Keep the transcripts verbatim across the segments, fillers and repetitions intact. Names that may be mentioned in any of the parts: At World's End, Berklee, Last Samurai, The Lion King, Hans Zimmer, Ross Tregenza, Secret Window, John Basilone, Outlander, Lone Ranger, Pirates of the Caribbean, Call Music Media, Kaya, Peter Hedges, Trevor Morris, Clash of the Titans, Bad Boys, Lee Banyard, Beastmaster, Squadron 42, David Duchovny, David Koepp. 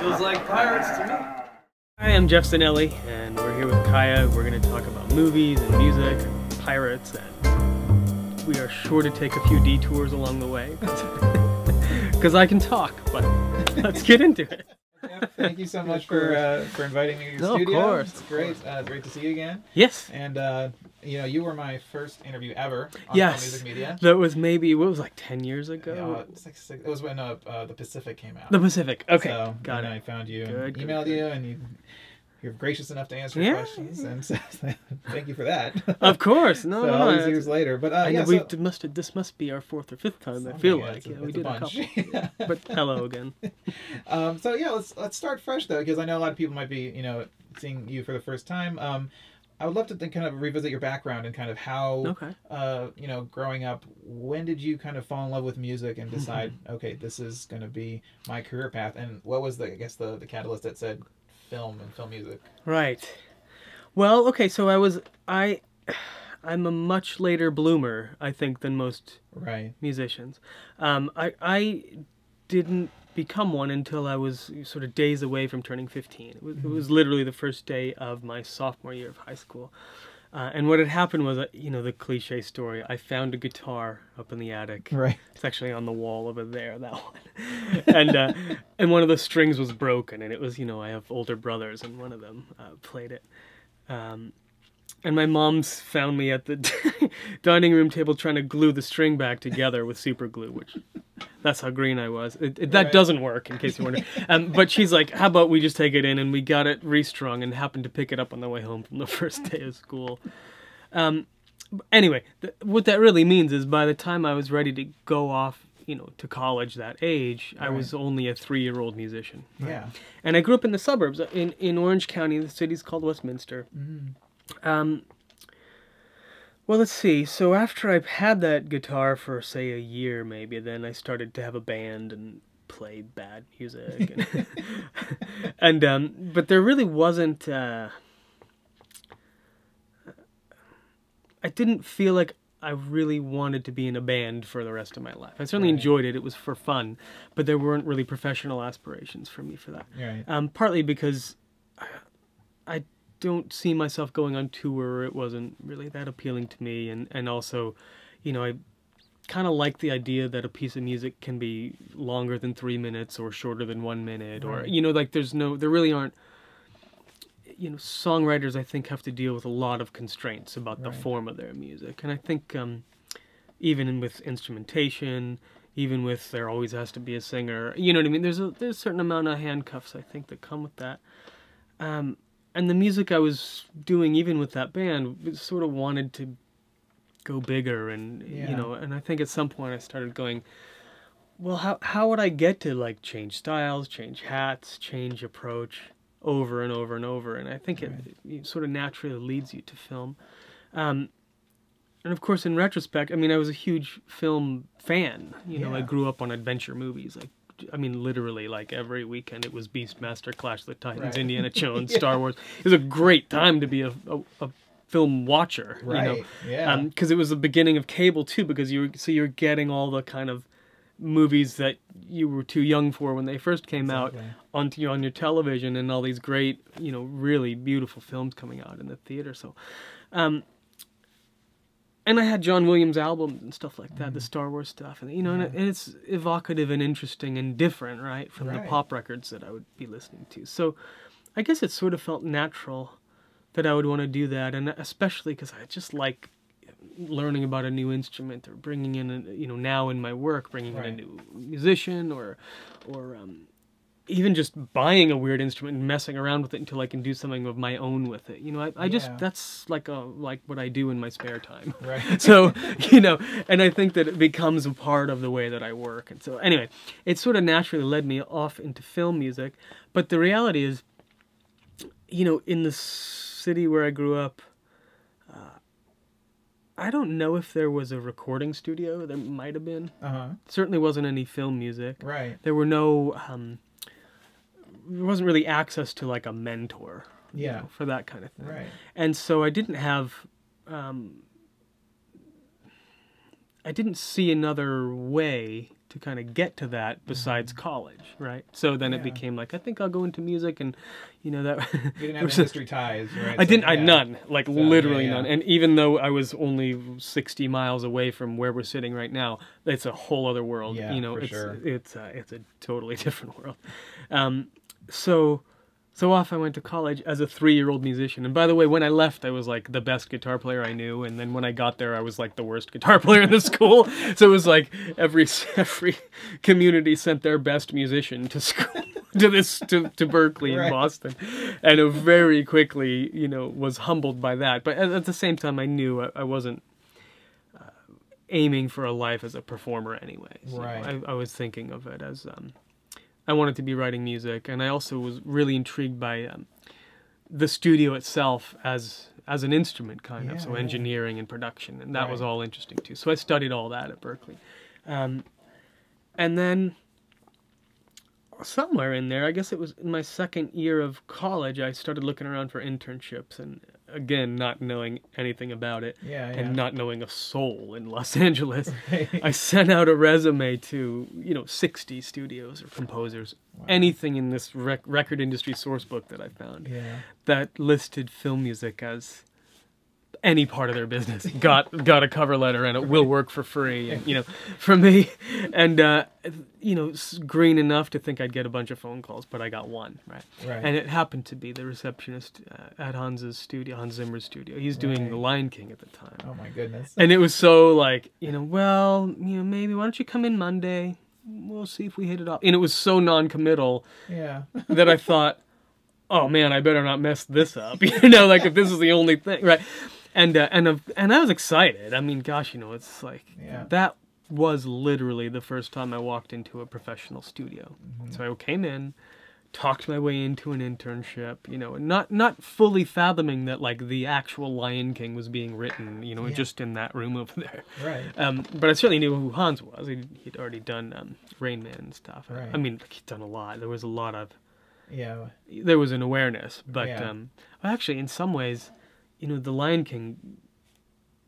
Feels like pirates to me. Hi, I'm Jeff Cinelli, and we're here with Kaya. We're going to talk about movies and music and pirates, and we are sure to take a few detours along the way. Because I can talk, but let's get into it. Yep, thank you so much for uh, for inviting me to your no, studio. Of course, it's great. Uh, it's great to see you again. Yes. And uh, you know, you were my first interview ever on yes. Call Music Media. That was maybe what was like ten years ago. You know, six, six, it was when uh, uh, The Pacific came out. The Pacific. Okay. So, got and it. I found you, good, and good, emailed good. you, and you, you're gracious enough to answer yeah. questions, and so, thank you for that. Of course. No. So, no, all these years later, but uh, I yeah, we so, must. This must be our fourth or fifth time. I feel like a, yeah, we a did bunch. a couple. Yeah. But hello again. Um, so yeah, let's let's start fresh though, because I know a lot of people might be you know seeing you for the first time. Um, I would love to think, kind of revisit your background and kind of how okay. uh, you know growing up. When did you kind of fall in love with music and decide, mm-hmm. okay, this is going to be my career path? And what was the I guess the the catalyst that said film and film music? Right. Well, okay, so I was I I'm a much later bloomer, I think, than most right. musicians. Um I I didn't become one until I was sort of days away from turning fifteen. It was, mm-hmm. it was literally the first day of my sophomore year of high school. Uh, and what had happened was, uh, you know, the cliche story. I found a guitar up in the attic. Right. It's actually on the wall over there, that one. And uh, and one of the strings was broken, and it was, you know, I have older brothers, and one of them uh, played it. Um, and my mom's found me at the dining room table trying to glue the string back together with super glue, which that's how green I was. It, it, that right. doesn't work, in case you're wondering. Um, but she's like, how about we just take it in? And we got it restrung and happened to pick it up on the way home from the first day of school. Um, anyway, th what that really means is by the time I was ready to go off, you know, to college that age, right. I was only a three-year-old musician. Right? Yeah. And I grew up in the suburbs, in, in Orange County. The city's called Westminster. Mm. Um, well, let's see. So after I've had that guitar for, say, a year maybe, then I started to have a band and play bad music. And, and um, but there really wasn't... Uh, I didn't feel like I really wanted to be in a band for the rest of my life. I certainly right. enjoyed it. It was for fun. But there weren't really professional aspirations for me for that. Right. Um, partly because I... I don't see myself going on tour. It wasn't really that appealing to me, and and also, you know, I kind of like the idea that a piece of music can be longer than three minutes or shorter than one minute, right. or you know, like there's no, there really aren't. You know, songwriters I think have to deal with a lot of constraints about right. the form of their music, and I think um, even with instrumentation, even with there always has to be a singer. You know what I mean? There's a there's a certain amount of handcuffs I think that come with that. Um, And the music I was doing, even with that band, sort of wanted to go bigger, and yeah. you know. And I think at some point I started going, well, how how would I get to like change styles, change hats, change approach over and over and over? And I think right. it, it sort of naturally leads you to film. Um, and of course, in retrospect, I mean, I was a huge film fan. You know, yeah. I grew up on adventure movies, like. I mean, literally, like, every weekend it was Beastmaster, Clash of the Titans, right. Indiana Jones, yeah. Star Wars. It was a great time to be a, a, a film watcher, right. you know? Yeah. Because um, it was the beginning of cable, too, because you were, so you're getting all the kind of movies that you were too young for when they first came exactly. out onto on your television, and all these great, you know, really beautiful films coming out in the theater. So, um, and I had John Williams albums and stuff like that, mm. the Star Wars stuff, and you know, yeah. and, it, and it's evocative and interesting and different, right, from right. the pop records that I would be listening to. So, I guess it sort of felt natural that I would want to do that, and especially because I just like learning about a new instrument or bringing in, a, you know, now in my work, bringing right. in a new musician or, or um, even just buying a weird instrument and messing around with it until I can do something of my own with it. You know, I, I yeah. just, that's like a, like what I do in my spare time. Right. So, you know, and I think that it becomes a part of the way that I work. And so anyway, it sort of naturally led me off into film music. But the reality is, you know, in the city where I grew up, uh, I don't know if there was a recording studio. There might have been. Uh-huh. Certainly wasn't any film music. Right. There were no... Um, there wasn't really access to like a mentor yeah. you know, for that kind of thing. Right. And so I didn't have, um, I didn't see another way to to kind of get to that besides mm-hmm. college, right? So then yeah. it became like, I think I'll go into music, and you know that you didn't have history ties, right? I so, didn't, yeah. I none, like so, literally yeah, yeah. none. And even though I was only sixty miles away from where we're sitting right now, it's a whole other world. Yeah, you know, for it's sure. it's uh, it's a totally different world. Um, so. So off I went to college as a three-year-old musician. And by the way, when I left, I was like the best guitar player I knew. And then when I got there, I was like the worst guitar player in the school. So it was like every every community sent their best musician to school, to this to, to Berklee in right. Boston. And it very quickly, you know, was humbled by that. But at, at the same time, I knew I, I wasn't uh, aiming for a life as a performer anyway. So right. I, I was thinking of it as... Um, I wanted to be writing music, and I also was really intrigued by um, the studio itself as as an instrument, kind yeah, of, so yeah. engineering and production, and that right. was all interesting too. So I studied all that at Berklee. Um, and then somewhere in there, I guess it was in my second year of college, I started looking around for internships, and again, not knowing anything about it, yeah, yeah. and not knowing a soul in Los Angeles, right. I sent out a resume to, you know, sixty studios or composers, wow. anything in this rec record industry source book that I found yeah. that listed film music as any part of their business. Got got a cover letter, and it will work for free, and, you know, for me. And, uh, you know, green enough to think I'd get a bunch of phone calls, but I got one, right? right. And it happened to be the receptionist uh, at Hans's studio, Hans Zimmer's studio. He's doing right. The Lion King at the time. Oh, my goodness. And it was so like, you know, well, you know, maybe why don't you come in Monday? We'll see if we hit it off. And it was so non-committal yeah. that I thought, oh, man, I better not mess this up. You know, like if this is the only thing, right? And uh, and uh, and I was excited. I mean, gosh, you know, it's like yeah. that was literally the first time I walked into a professional studio. Mm-hmm. So I came in, talked my way into an internship, you know, and not not fully fathoming that like the actual Lion King was being written, you know, yeah. just in that room over there. Right. Um, but I certainly knew who Hans was. He'd, he'd already done um, Rain Man and stuff. Right. I mean, he'd done a lot. There was a lot of yeah. There was an awareness, but yeah. um, actually, in some ways. You know, The Lion King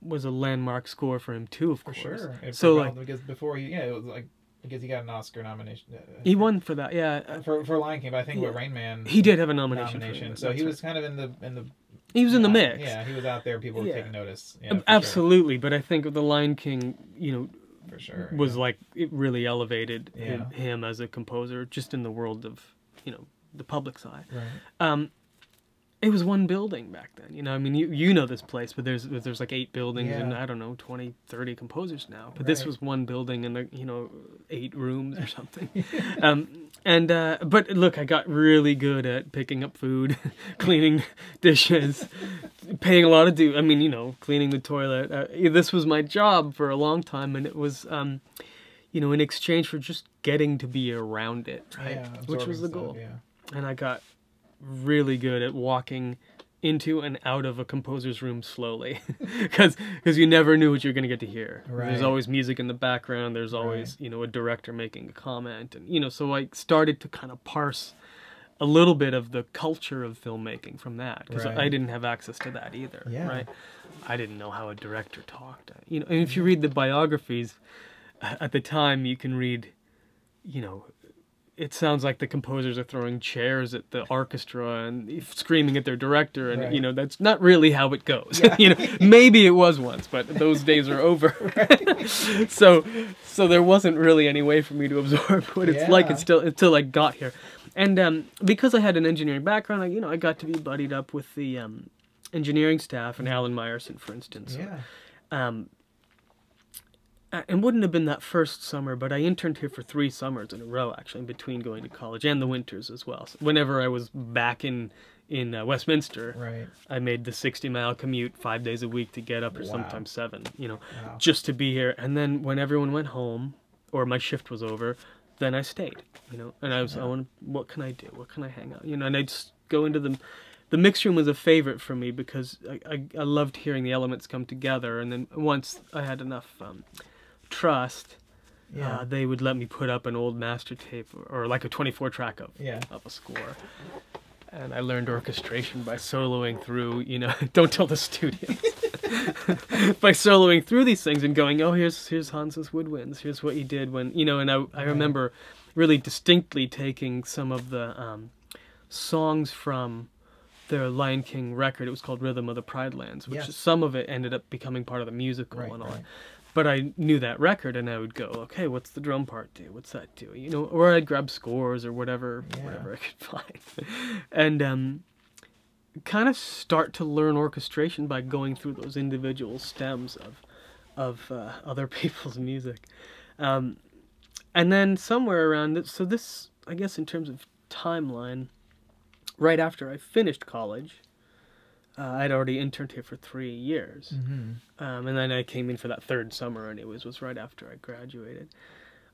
was a landmark score for him too, of course. For sure. It so like, because before he, yeah, it was like because he got an Oscar nomination. He won for that, yeah. For for Lion King, but I think yeah. with Rain Man, he did have a nomination. nomination. For so he right. was kind of in the in the. He was in know, the mix. Yeah, he was out there. People were yeah. taking notice. Yeah, absolutely, sure. But I think The Lion King, you know, for sure was yeah. like it really elevated yeah. him, him as a composer, just in the world of you know the public's eye. Right. Um, It was one building back then, you know, I mean, you, you know this place, but there's there's like eight buildings yeah. and I don't know, twenty, thirty composers now. But right. this was one building and, like, you know, eight rooms or something. um, and, uh, but look, I got really good at picking up food, cleaning dishes, paying a lot of dues. I mean, you know, cleaning the toilet. Uh, this was my job for a long time, and it was... Um, you know, in exchange for just getting to be around it, right? Yeah, which was the goal. Stuff, yeah. And I got... really good at walking into and out of a composer's room slowly, because because you never knew what you're going to get to hear. Right. There's always music in the background. There's always right. you know a director making a comment, and you know so I started to kind of parse a little bit of the culture of filmmaking from that, because right. I didn't have access to that either. Yeah. Right, I didn't know how a director talked. You know, and if you read the biographies at the time, you can read, you know. It sounds like the composers are throwing chairs at the orchestra and screaming at their director, and right. you know that's not really how it goes. Yeah. You know, maybe it was once, but those days are over. Right. so, so there wasn't really any way for me to absorb what it's yeah. like until until I got here, and um, because I had an engineering background, I, you know, I got to be buddied up with the um, engineering staff and Alan Meyerson, for instance. Yeah. Um, It wouldn't have been that first summer, but I interned here for three summers in a row, actually, in between going to college and the winters as well. So whenever I was back in in uh, Westminster, right. I made the sixty-mile commute five days a week to get up, or wow. sometimes seven, you know, wow. just to be here. And then when everyone went home, or my shift was over, then I stayed, you know. And I was, yeah. I wanted, what can I do? What can I hang out? You know, and I'd just go into the... The mix room was a favorite for me because I, I, I loved hearing the elements come together. And then once I had enough... Um, trust, yeah. uh, they would let me put up an old master tape or, or like a twenty-four track of yeah. of a score, and I learned orchestration by soloing through. You know, don't tell the studio. by soloing through these things and going, oh, here's here's Hans's woodwinds, here's what he did when, you know, and I, I remember really distinctly taking some of the um, songs from their Lion King record. It was called Rhythm of the Pride Lands, which yes. some of it ended up becoming part of the musical right, and all right. that. But I knew that record, and I would go, okay, what's the drum part do? What's that do? You know, or I'd grab scores or whatever, yeah. whatever I could find, and um, kind of start to learn orchestration by going through those individual stems of of uh, other people's music, um, and then somewhere around it. So this, I guess, in terms of timeline, right after I finished college. Uh, I'd already interned here for three years, mm-hmm. um, and then I came in for that third summer, and it was, was right after I graduated.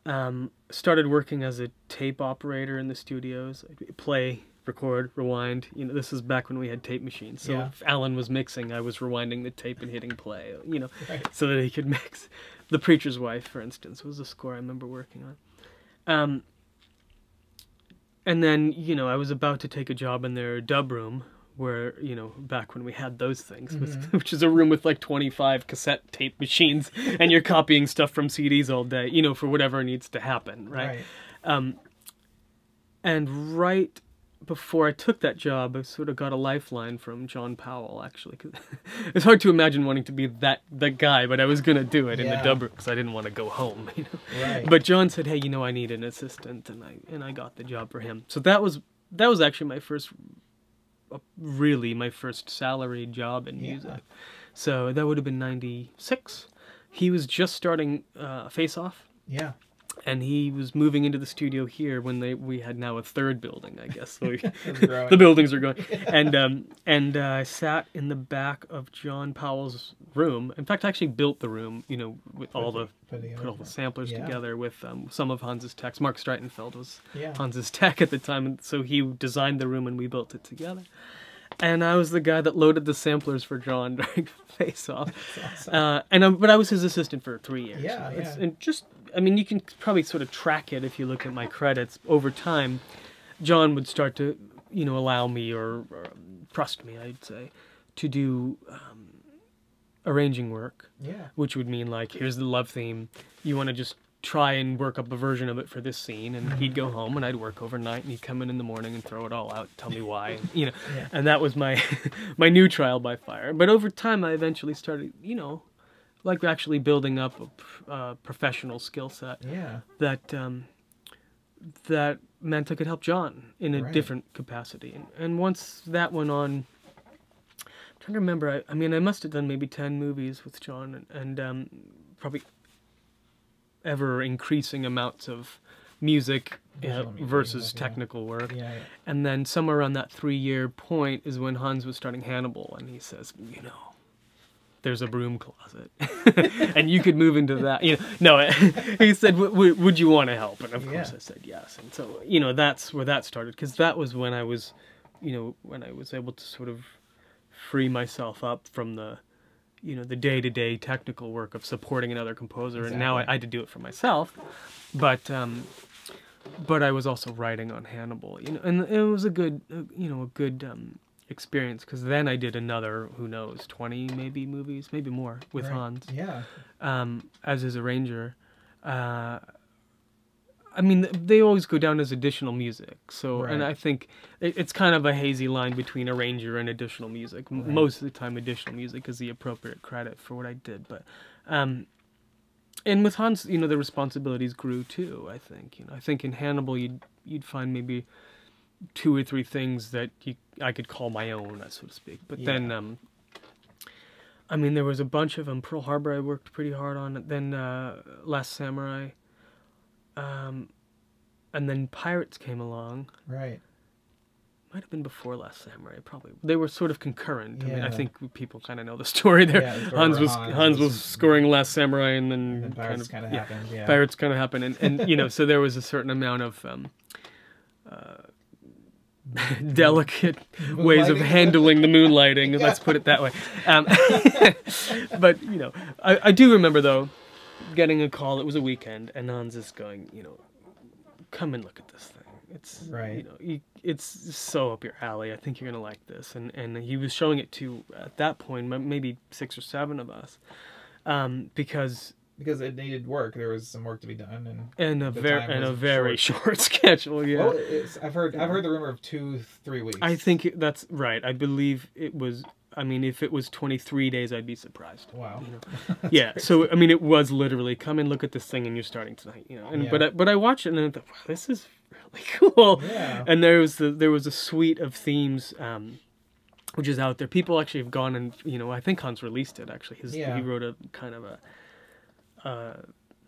Um, started working as a tape operator in the studios. I'd play, record, rewind. You know, this is back when we had tape machines, so yeah. if Alan was mixing, I was rewinding the tape and hitting play, you know, right. so that he could mix. The Preacher's Wife, for instance, was a score I remember working on. Um, and then, you know, I was about to take a job in their dub room, where, you know, back when we had those things, mm-hmm. with, which is a room with like twenty-five cassette tape machines, and you're copying stuff from C Ds all day, you know, for whatever needs to happen, right? right. Um, and right before I took that job, I sort of got a lifeline from John Powell, actually. Cause it's hard to imagine wanting to be that, that guy, but I was going to do it yeah. in the dub room because I didn't want to go home, you know? Right. But John said, hey, you know, I need an assistant, and I, and I got the job for him. So that was, that was actually my first... really my first salaried job in music. Yeah. So that would have been ninety-six. He was just starting uh, Face Off. Yeah. And he was moving into the studio here when they we had now a third building, I guess. So we, the buildings are going. Yeah. And um, and uh, I sat in the back of John Powell's room. In fact, I actually built the room, you know, with put all the, the put, put all the samplers yeah. together with um, some of Hans's techs. Mark Streitenfeld was yeah. Hans's tech at the time, and so he designed the room and we built it together. And I was the guy that loaded the samplers for John during Face Off. That's awesome. Uh, and I, but I was his assistant for three years. Yeah, you know? yeah. And just. I mean, you can probably sort of track it if you look at my credits. Over time, John would start to, you know, allow me or, or trust me, I'd say, to do um, arranging work. Yeah. Which would mean, like, here's the love theme. You want to just try and work up a version of it for this scene. And he'd go home, and I'd work overnight, and he'd come in in the morning and throw it all out, tell me why, and, you know. Yeah. And that was my, my new trial by fire. But over time, I eventually started, you know... like actually building up a uh, professional skill set yeah. that um, that meant I could help John in a right. different capacity. And, and once that went on, I'm trying to remember, I, I mean, I must have done maybe ten movies with John and, and um, probably ever-increasing amounts of music uh, versus music, technical yeah. work. Yeah, yeah. And then somewhere around that three-year point is when Hans was starting Hannibal, and he says, you know, there's a broom closet, and you could move into that. You know, no, he said, w w would you want to help? And of yeah. course I said yes. And so, you know, that's where that started, because that was when I was, you know, when I was able to sort of free myself up from the, you know, the day-to-day technical work of supporting another composer. Exactly. And now I, I had to do it for myself, but um, but I was also writing on Hannibal, you know, and it was a good, you know, a good... Um, experience, because then I did another, who knows, twenty maybe movies, maybe more, with right. Hans. Yeah. Um, as his arranger. Uh, I mean, they always go down as additional music. So, right. and I think it, it's kind of a hazy line between arranger and additional music. Right. Most of the time, additional music is the appropriate credit for what I did. But, um, and with Hans, you know, the responsibilities grew too. I think, you know, I think in Hannibal, you'd you'd find maybe two or three things that you, I could call my own, so to speak. But yeah. then, um, I mean, there was a bunch of them. Pearl Harbor I worked pretty hard on. Then uh, Last Samurai. Um, and then Pirates came along. Right. Might have been before Last Samurai, probably. They were sort of concurrent. Yeah. I mean, I think people kind of know the story there. Yeah, Hans was Hans, Hans was scoring Last Samurai, and then, and then Pirates kind of yeah, happened. Yeah. Pirates kind of happened. And, and you know, so there was a certain amount of... Um, uh, delicate ways of handling the moonlighting, yeah. let's put it that way. Um, but, you know, I, I do remember, though, getting a call. It was a weekend, and Hans is going, you know, come and look at this thing. It's right. You know, you, it's so up your alley. I think you're gonna like this. And and he was showing it to, at that point, maybe six or seven of us, um, because because it needed work. There was some work to be done, and and a very and a very short, short schedule. Yeah, well, it's, I've heard I've heard the rumor of two three weeks. I think it, that's right. I believe it was. I mean, if it was twenty-three days, I'd be surprised. Wow. You know? Yeah. Crazy. So I mean, it was literally come and look at this thing, and you're starting tonight. You know. And yeah. but I, but I watched it, and I thought, wow, this is really cool. Yeah. And there was the there was a suite of themes, um, which is out there. People actually have gone and, you know, I think Hans released it actually. His, yeah. He wrote a kind of a uh,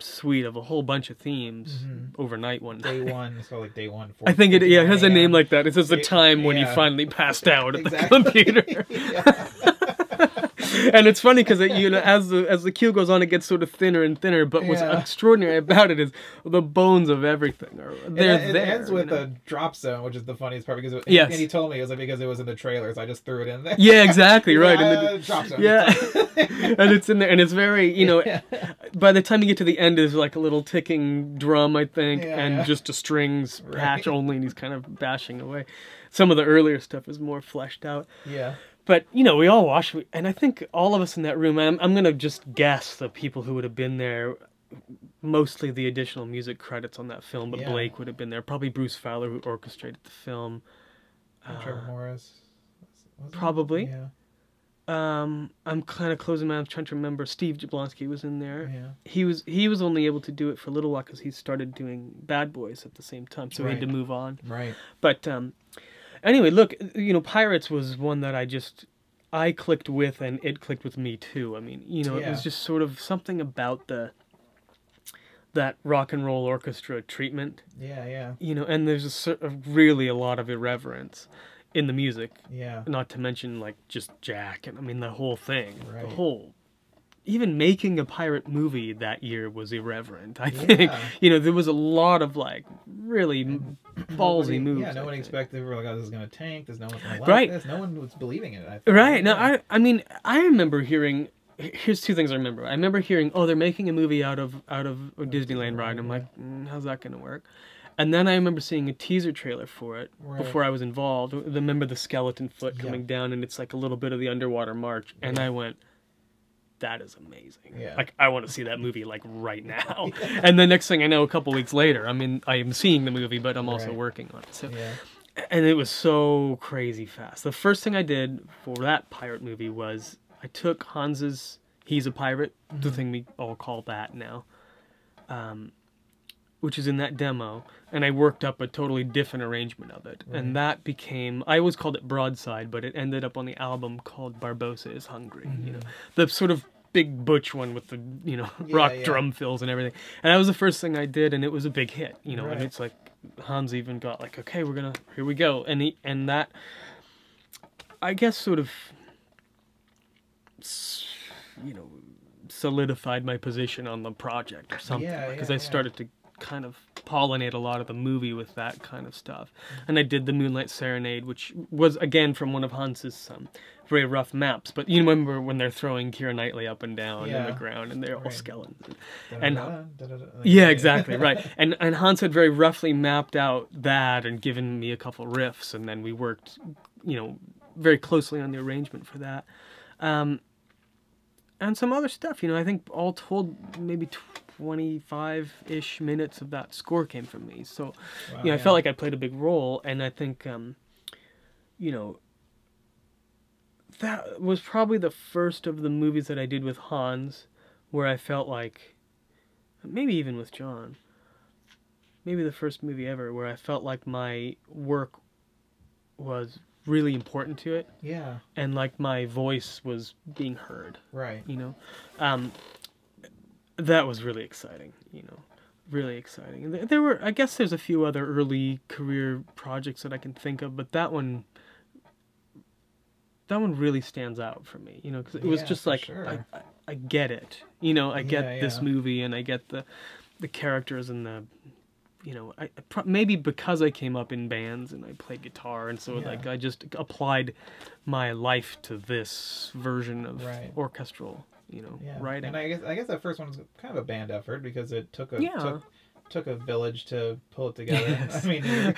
suite of a whole bunch of themes mm-hmm. overnight one day. Night. One, so like day one. I think it yeah it has a name like that. It says the time yeah. when you finally passed out at exactly. the computer. And it's funny because it, you know, as the as the queue goes on, it gets sort of thinner and thinner. But what's yeah. extraordinary about it is the bones of everything are they're it, it there. It ends with you know? a drop zone, which is the funniest part because it, yes. and he told me it was like because it was in the trailers, so I just threw it in there. Yeah, exactly right. Yeah, and the, drop zone. Yeah, and it's in there, and it's very you know. Yeah. By the time you get to the end, there's like a little ticking drum, I think, yeah, and yeah. just a strings right. patch only, and he's kind of bashing away. Some of the earlier stuff is more fleshed out. Yeah. But, you know, we all watched, and I think all of us in that room, I'm, I'm going to just guess the people who would have been there, mostly the additional music credits on that film, but yeah. Blake would have been there. Probably Bruce Fowler, who orchestrated the film. Uh, Trevor Morris. Was probably. Yeah. Um, I'm kind of closing my eyes. I'm trying to remember. Steve Jablonsky was in there. Yeah. He was he was only able to do it for a little while because he started doing Bad Boys at the same time, so right. he had to move on. Right. But... Um, Anyway, look, you know, Pirates was one that I just, I clicked with, and it clicked with me too. I mean, you know, yeah. it was just sort of something about the, that rock and roll orchestra treatment. Yeah, yeah. You know, and there's a sort of really a lot of irreverence in the music. Yeah. Not to mention, like, just Jack, and I mean, the whole thing. Right. The whole, even making a pirate movie that year was irreverent, I yeah. think. You know, there was a lot of, like, really... And ballsy nobody, moves. Yeah, no I one think. expected. We were like, oh, this is going to tank. There's no one's going to like right. this. No one was believing in it. I think. Right. Yeah. Now, I I mean, I remember hearing, here's two things I remember. I remember hearing, oh, they're making a movie out of out of a Disneyland ride. And I'm like, mm, how's that going to work? And then I remember seeing a teaser trailer for it right. before I was involved. I remember the skeleton foot coming yeah. down, and it's like a little bit of the underwater march. Yeah. And I went... that is amazing. Yeah. Like, I want to see that movie, like, right now. Yeah. And the next thing I know, a couple weeks later, I mean, I am seeing the movie, but I'm also right. working on it. So, yeah. And it was so crazy fast. The first thing I did for that pirate movie was I took Hans's He's a Pirate, mm-hmm. the thing we all call that now, um, which is in that demo, and I worked up a totally different arrangement of it. Right. And that became, I always called it Broadside, but it ended up on the album called Barbossa is Hungry, mm-hmm. you know, the sort of big butch one with the, you know, yeah, rock yeah. drum fills and everything. And that was the first thing I did, and it was a big hit, you know, right. and it's like, Hans even got like, okay, we're gonna, here we go. And he, and that, I guess sort of, you know, solidified my position on the project or something, because yeah, yeah, I yeah. started to kind of pollinate a lot of the movie with that kind of stuff. And I did the Moonlight Serenade, which was, again, from one of Hans's um, very rough maps. But you remember when they're throwing Keira Knightley up and down yeah. in the ground, and they're all right. skeletons. And, da, da, da, da, da, like, yeah, exactly, right. And, and Hans had very roughly mapped out that and given me a couple riffs, and then we worked, you know, very closely on the arrangement for that. Um, and some other stuff, you know, I think all told maybe... twenty-five-ish minutes of that score came from me. So, wow, you know, I yeah. felt like I played a big role, and I think, um, you know, that was probably the first of the movies that I did with Hans where I felt like, maybe even with John, maybe the first movie ever where I felt like my work was really important to it. Yeah. And, like, my voice was being heard. Right. You know? Um... That was really exciting, you know, really exciting. And there were, I guess there's a few other early career projects that I can think of, but that one, that one really stands out for me, you know, because it yeah, was just like, sure. I, I, I get it, you know, I get yeah, yeah. this movie, and I get the, the characters and the, you know, I pro maybe because I came up in bands and I played guitar, and so yeah. like I just applied my life to this version of right. orchestral. You know, yeah. writing. And I guess I guess that first one was kind of a band effort because it took a yeah. took took a village to pull it together. Yes. I mean,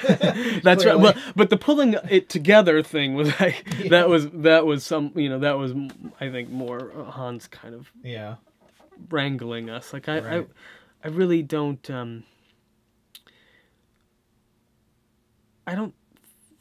that's clearly. Right. Well, but the pulling it together thing was like yeah. that was that was some you know that was I think more Hans kind of yeah wrangling us. Like I right. I, I really don't um I don't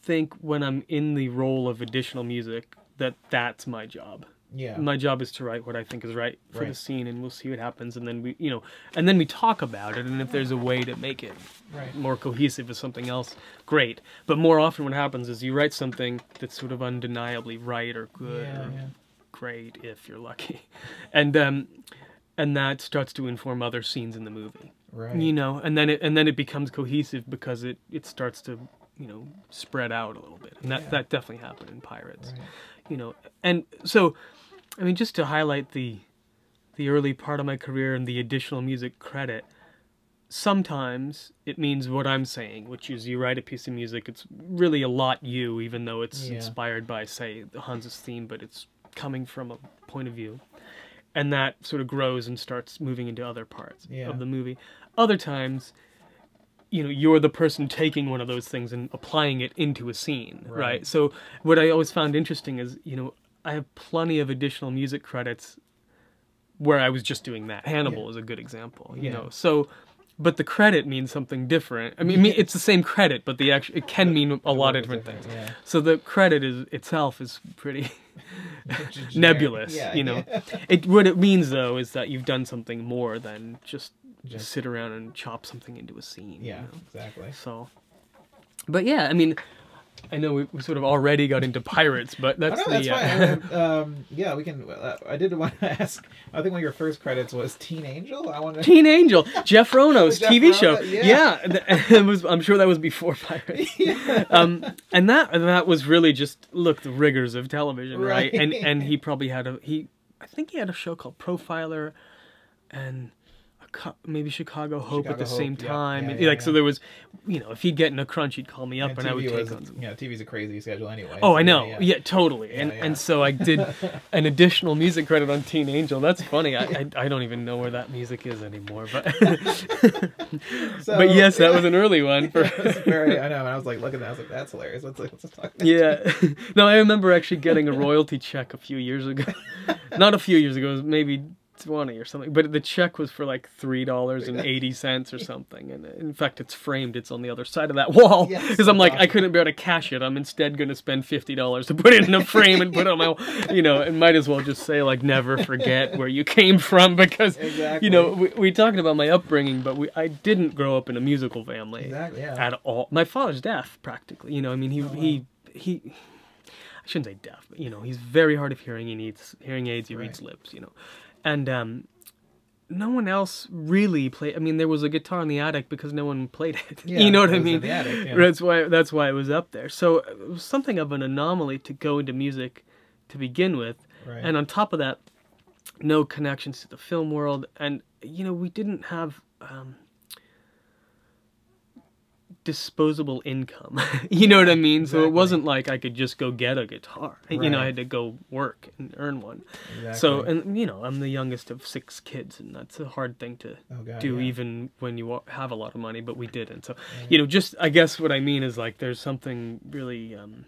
think when I'm in the role of additional music that that's my job. Yeah. My job is to write what I think is right for right. the scene, and we'll see what happens, and then we, you know, and then we talk about it, and if there's a way to make it right. more cohesive with something else, great. But more often what happens is you write something that's sort of undeniably right or good yeah, or yeah. great, if you're lucky. And um, and that starts to inform other scenes in the movie. Right. You know, and then it and then it becomes cohesive because it, it starts to, you know, spread out a little bit. And that, yeah. that definitely happened in Pirates. Right. You know, and so I mean, just to highlight the the early part of my career and the additional music credit, sometimes it means what I'm saying, which is you write a piece of music, it's really a lot you, even though it's yeah. inspired by, say, Hans's theme, but it's coming from a point of view. And that sort of grows and starts moving into other parts yeah. of the movie. Other times, you know, you're the person taking one of those things and applying it into a scene, right? right? So what I always found interesting is, you know, I have plenty of additional music credits where I was just doing that. Hannibal yeah. is a good example, you yeah. know. So, but the credit means something different. I mean, yeah. it's the same credit, but the actual, it can mean a lot of different things. Yeah. So the credit is itself is pretty nebulous, yeah, you know. Yeah. It what it means though is that you've done something more than just, just sit around and chop something into a scene. Yeah, you know? Exactly. So, but yeah, I mean. I know we, we sort of already got into Pirates, but that's oh, no, the... That's uh, fine. Um, yeah, we can... Uh, I did want to ask... I think one of your first credits was Teen Angel? I wanted... Teen Angel! Jeff Rono's Jeff T V Rono, show. Yeah. yeah it was, I'm sure that was before Pirates. Yeah. Um, and that and that was really just, look, the rigors of television, right? right? And and he probably had a... he I think he had a show called Profiler and... maybe Chicago Hope Chicago at the Hope, same time. Yeah, yeah, yeah, like yeah. So there was, you know, if he'd get in a crunch, he'd call me up and, and I would take on some. Yeah, T V's a crazy schedule anyway. Oh, so I know. Yeah, yeah. yeah totally. Yeah, and yeah. and so I did an additional music credit on Teen Angel. That's funny. I I, I don't even know where that music is anymore. But so, but yes, that yeah. was an early one. For... yeah, very, I know. And I was like looking at that. I was like, that's hilarious. Let's, let's talk about yeah. It. No, I remember actually getting a royalty check a few years ago. Not a few years ago. It was maybe... twenty or something, but the check was for like three dollars and eighty cents or something, and in fact it's framed, it's on the other side of that wall, because yes, I'm awesome. Like I couldn't be able to cash it, I'm instead going to spend fifty dollars to put it in a frame and put it on my, you know, and might as well just say like never forget where you came from, because exactly. you know we, we talking about my upbringing, but we I didn't grow up in a musical family exactly, yeah. at all. My father's deaf practically, you know, I mean he oh, wow. he he I shouldn't say deaf, but you know he's very hard of hearing, he needs hearing aids, he right. reads lips, you know. And um, no one else really played. I mean, there was a guitar in the attic because no one played it. Yeah, you know what I mean? The attic, yeah. That's why. That's why it was up there. So it was something of an anomaly to go into music to begin with, right. and on top of that, no connections to the film world. And you know, we didn't have um, disposable income. You know what I mean? Exactly. So it wasn't like I could just go get a guitar. Right. You know, I had to go work and earn one. Exactly. So, and you know, I'm the youngest of six kids, and that's a hard thing to oh, God, do, yeah. even when you have a lot of money. But we didn't. So, right. you know, just I guess what I mean is like there's something really. Um,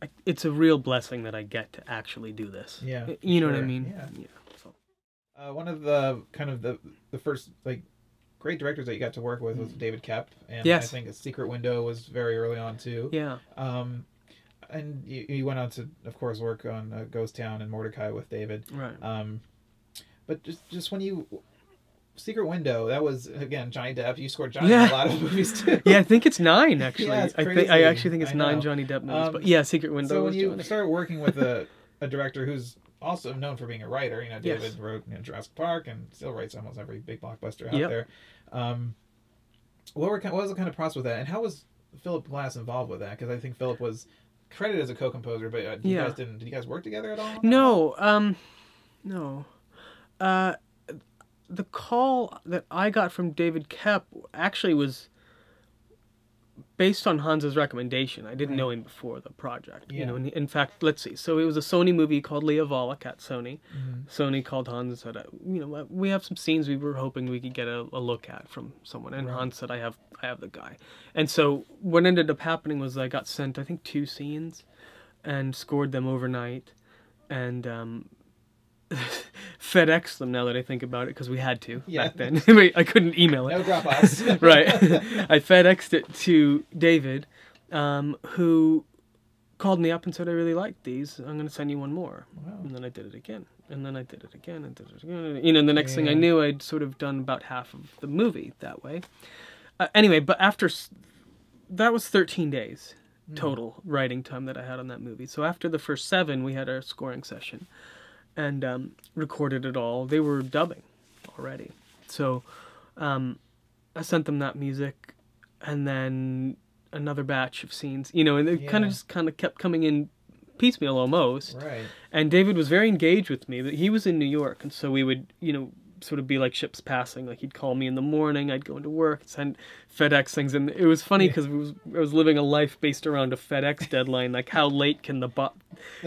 I, it's a real blessing that I get to actually do this. Yeah. You know sure. what I mean? Yeah. yeah so. uh, one of the kind of the the first like. great directors that you got to work with was David Koepp, and yes. I think Secret Window was very early on too. Yeah. Um, and you, you went on to, of course, work on uh, Ghost Town and Mordecai with David. Right. Um, but just just when you Secret Window, that was again Johnny Depp. You scored Johnny yeah. in a lot of movies too. Yeah, I think it's nine actually. Yeah, it's crazy. I think I actually think it's nine Johnny Depp movies. Um, but yeah, Secret Window. So when you Johnny. start working with a a director who's also known for being a writer, you know, David yes. wrote you know, Jurassic Park and still writes almost every big blockbuster out yep. there. Um, what, were, what was the kind of process with that? And how was Philip Glass involved with that? Because I think Philip was credited as a co-composer, but uh, you yeah. guys didn't, did you guys work together at all? No. Um, no. Uh, the call that I got from David Koepp actually was based on Hans's recommendation. I didn't right. know him before the project. Yeah. You know, in, in fact, let's see. So it was a Sony movie called Leovallic at Sony. Mm-hmm. Sony called Hans and said, you know, we have some scenes we were hoping we could get a, a look at from someone. And right. Hans said, I have, I have the guy. And so what ended up happening was I got sent, I think, two scenes and scored them overnight. And, um... FedEx them now that I think about it, because we had to yeah. back then. I couldn't email it. No drop offs. Right. I FedExed it to David, um, who called me up and said, I really like these. I'm going to send you one more. Wow. And then I did it again. And then I did it again. And did it again. You know, and the next yeah. thing I knew, I'd sort of done about half of the movie that way. Uh, anyway, but after... S that was thirteen days mm. total writing time that I had on that movie. So after the first seven, we had our scoring session. And um, recorded it all. They were dubbing already. So um, I sent them that music and then another batch of scenes, you know, and it yeah. kind of just kind of kept coming in piecemeal almost. Right. And David was very engaged with me. He was in New York, and so we would, you know, sort of be like ships passing. Like he'd call me in the morning, I'd go into work, send FedEx things. And it was funny because yeah. was, I was living a life based around a FedEx deadline, like how late can the...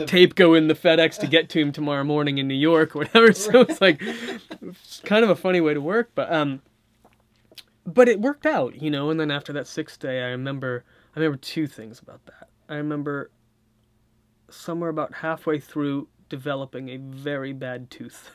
tape go in the FedEx to get to him tomorrow morning in New York or whatever. So it's like it's kind of a funny way to work, but um but it worked out, you know. And then after that sixth day, I remember I remember two things about that. I remember somewhere about halfway through developing a very bad tooth,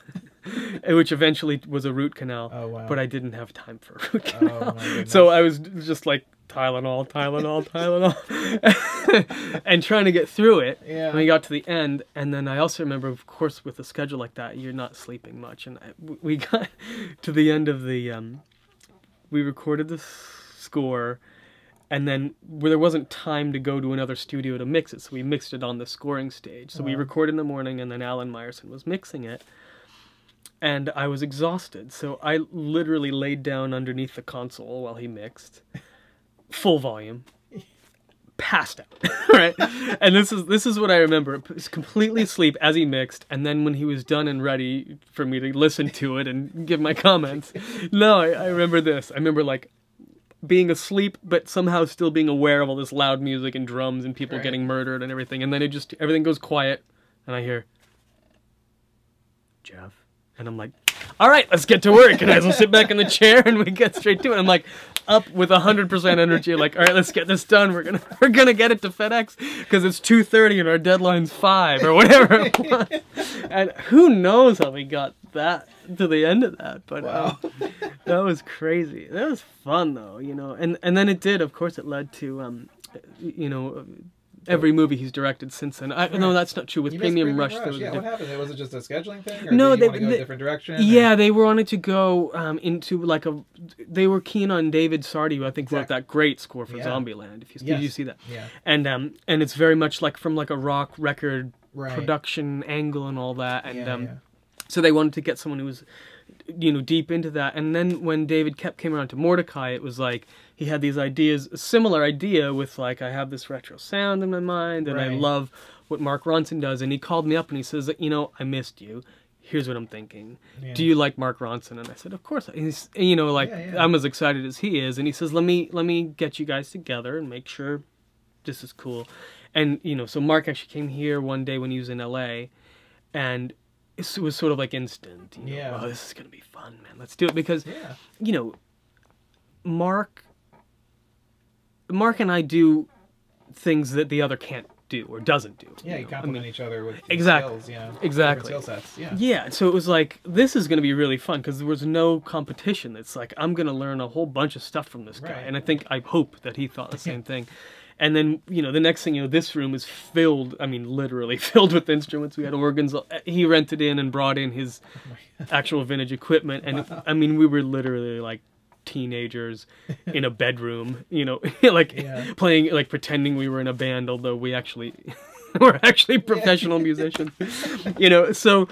which eventually was a root canal. Oh, wow. But I didn't have time for a root canal. Oh, so I was just like Tylenol, Tylenol, Tylenol, and trying to get through it. Yeah. And we got to the end, and then I also remember, of course, with a schedule like that, you're not sleeping much. And I, we got to the end of the, um, we recorded the score, and then well, there wasn't time to go to another studio to mix it, so we mixed it on the scoring stage. So uh-huh. we recorded in the morning, and then Alan Meyerson was mixing it. And I was exhausted, so I literally laid down underneath the console while he mixed. Full volume, passed out, right? And this is this is what I remember. It was completely asleep as he mixed, and then when he was done and ready for me to listen to it and give my comments, no, I, I remember this. I remember like being asleep, but somehow still being aware of all this loud music and drums and people right. getting murdered and everything. And then it just everything goes quiet, and I hear Jeff, and I'm like, all right, let's get to work. And I will sit back in the chair and we get straight to it. I'm like, up with one hundred percent energy. Like, all right, let's get this done. We're going we're gonna to get it to FedEx because it's two thirty and our deadline's five or whatever it was. And who knows how we got that to the end of that. But wow. um, that was crazy. That was fun, though, you know. And, and then it did, of course, it led to, um, you know... every movie he's directed since then. I, sure. No, that's not true. With Premium Rush, Rush. There was yeah, a what happened? Was it just a scheduling thing? Or no, did you they, want to go they a different direction. Yeah, or? They wanted to go um, into like a. They were keen on David Sardi, who I think exactly. wrote that great score for yeah. Zombieland. If you yes. did you see that? Yeah. And um, and it's very much like from like a rock record right. production angle and all that, and yeah, um, yeah. so they wanted to get someone who was, you know, deep into that. And then when David Koepp came around to Mordecai, it was like. He had these ideas, a similar idea with like, I have this retro sound in my mind and right. I love what Mark Ronson does. And he called me up and he says, you know, I missed you. Here's what I'm thinking. Yeah. Do you like Mark Ronson? And I said, of course. And he's, you know, like yeah, yeah. I'm as excited as he is. And he says, let me, let me get you guys together and make sure this is cool. And, you know, so Mark actually came here one day when he was in L A and it was sort of like instant. You know, yeah. oh, this is going to be fun, man. Let's do it. Because, yeah. you know, Mark... Mark and I do things that the other can't do or doesn't do. Yeah, you, know? you complement I mean, each other with exactly, skills, you know, exactly. skill sets. Yeah. yeah, so it was like, this is going to be really fun because there was no competition. It's like, I'm going to learn a whole bunch of stuff from this right. guy. And I think, I hope that he thought the same thing. And then, you know, the next thing you know, this room is filled, I mean, literally filled with instruments. We had organs. He rented in and brought in his actual vintage equipment. And wow. I mean, we were literally like, teenagers in a bedroom, you know, like yeah. playing, like pretending we were in a band, although we actually were actually professional yeah. musicians, you know. So,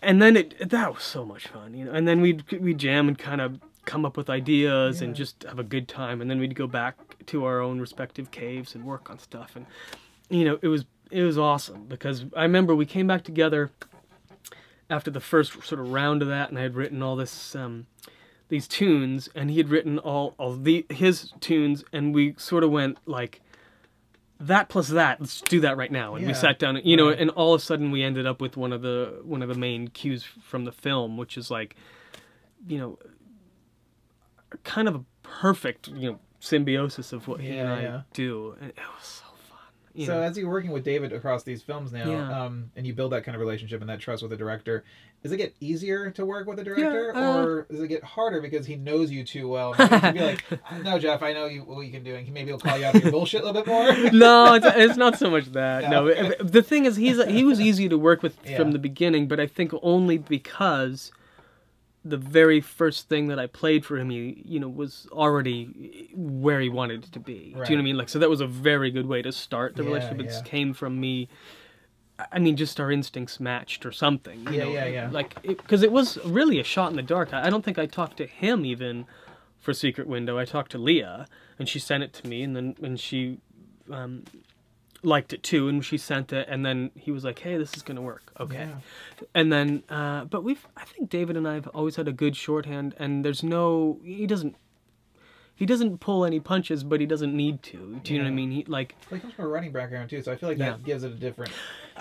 and then it that was so much fun, you know. And then we'd we jam and kind of come up with ideas yeah. and just have a good time. And then we'd go back to our own respective caves and work on stuff. And you know, it was it was awesome because I remember we came back together after the first sort of round of that, and I had written all this. Um, these tunes, and he had written all of the his tunes, and we sort of went like, that plus that, let's do that right now. And yeah. we sat down, you know, right. and all of a sudden we ended up with one of the one of the main cues from the film, which is like, you know, kind of a perfect, you know, symbiosis of what yeah, he and I yeah. do. And it was so fun. You so know. As you're working with David across these films now, yeah. um, and you build that kind of relationship and that trust with the director, does it get easier to work with a director, yeah, uh, or does it get harder because he knows you too well? He can be like, no, Jeff, I know you, what you can do, and maybe he'll call you out for your bullshit a little bit more? No, it's, it's not so much that. No, no. The thing is, he's he was easy to work with yeah. from the beginning, but I think only because the very first thing that I played for him, he, you know, was already where he wanted it to be. Right. Do you know what I mean? Like, so that was a very good way to start the yeah, relationship. It yeah. came from me. I mean, just our instincts matched or something. You yeah, know? yeah, yeah. Like, because it, it was really a shot in the dark. I, I don't think I talked to him even for Secret Window. I talked to Leah, and she sent it to me, and then and she um, liked it too, and she sent it, and then he was like, "Hey, this is gonna work, okay?" Yeah. And then, uh, but we've, I think David and I have always had a good shorthand, and there's no, he doesn't. He doesn't pull any punches, but he doesn't need to. Do you yeah. know what I mean? He like he comes from a writing background too, so I feel like that yeah. gives it a different.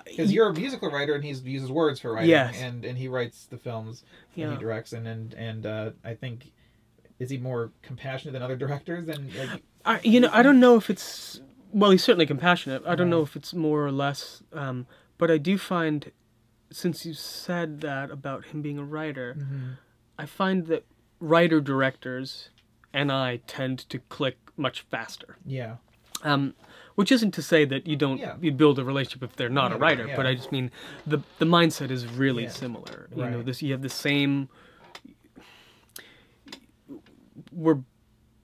Because you're a musical writer, and he uses words for writing, yes. and and he writes the films, yeah. and he directs, and and and uh, I think is he more compassionate than other directors? Than like, I, you know, I don't know if it's well, he's certainly compassionate. I don't right. know if it's more or less, um, but I do find, since you said that about him being a writer, mm-hmm. I find that writer directors and I tend to click much faster. Yeah. Um, which isn't to say that you don't yeah. you build a relationship if they're not yeah, a writer, yeah. but I just mean the the mindset is really yeah. similar. You right. know, this you have the same. We're,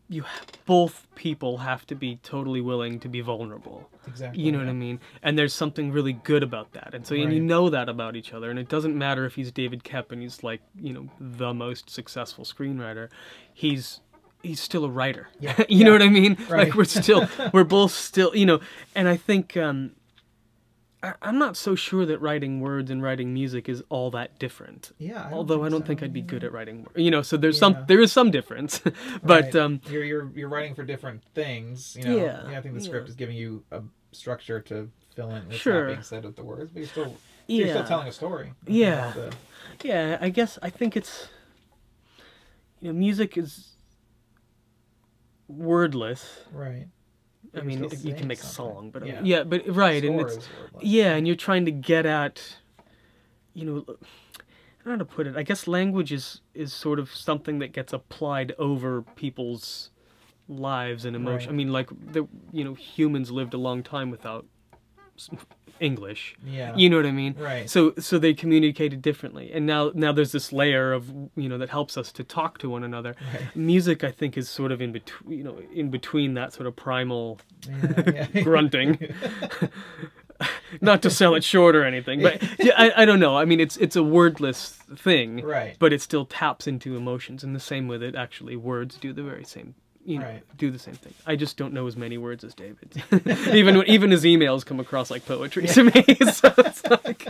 you both people have to be totally willing to be vulnerable. Exactly. You know yeah. what I mean? And there's something really good about that, and so right. and you know that about each other. And it doesn't matter if he's David Koepp and he's like, you know, the most successful screenwriter, he's. He's still a writer. Yeah. you yeah. know what I mean? Right. Like we're still, we're both still, you know, and I think, um, I, I'm not so sure that writing words and writing music is all that different. Yeah. I Although don't I don't so. think I'd be good at writing, you know, so there's yeah. some, there is some difference, but, right. um, you're, you're, you're writing for different things, you know, yeah. yeah I think the script yeah. is giving you a structure to fill in. It's sure. not being said with the words, but you're still, yeah. you're still telling a story. Yeah. The... Yeah. I guess I think it's, you know, music is, wordless, right? I mean, you can make a song, but yeah, yeah but right, and it's yeah, and you're trying to get at, you know, I don't know how to put it. I guess language is is sort of something that gets applied over people's lives and emotion. Right. I mean, like the you know, humans lived a long time without English. Yeah, you know what I mean. Right. So so they communicated differently, and now now there's this layer of you know that helps us to talk to one another. Right. Music, I think, is sort of in between you know in between that sort of primal yeah, yeah. grunting. Not to sell it short or anything, but yeah, I I don't know. I mean, it's it's a wordless thing, right? But it still taps into emotions in the same way that actually words do the very same. You know, right. do the same thing. I just don't know as many words as David. even even his emails come across like poetry yeah. to me. So it's like...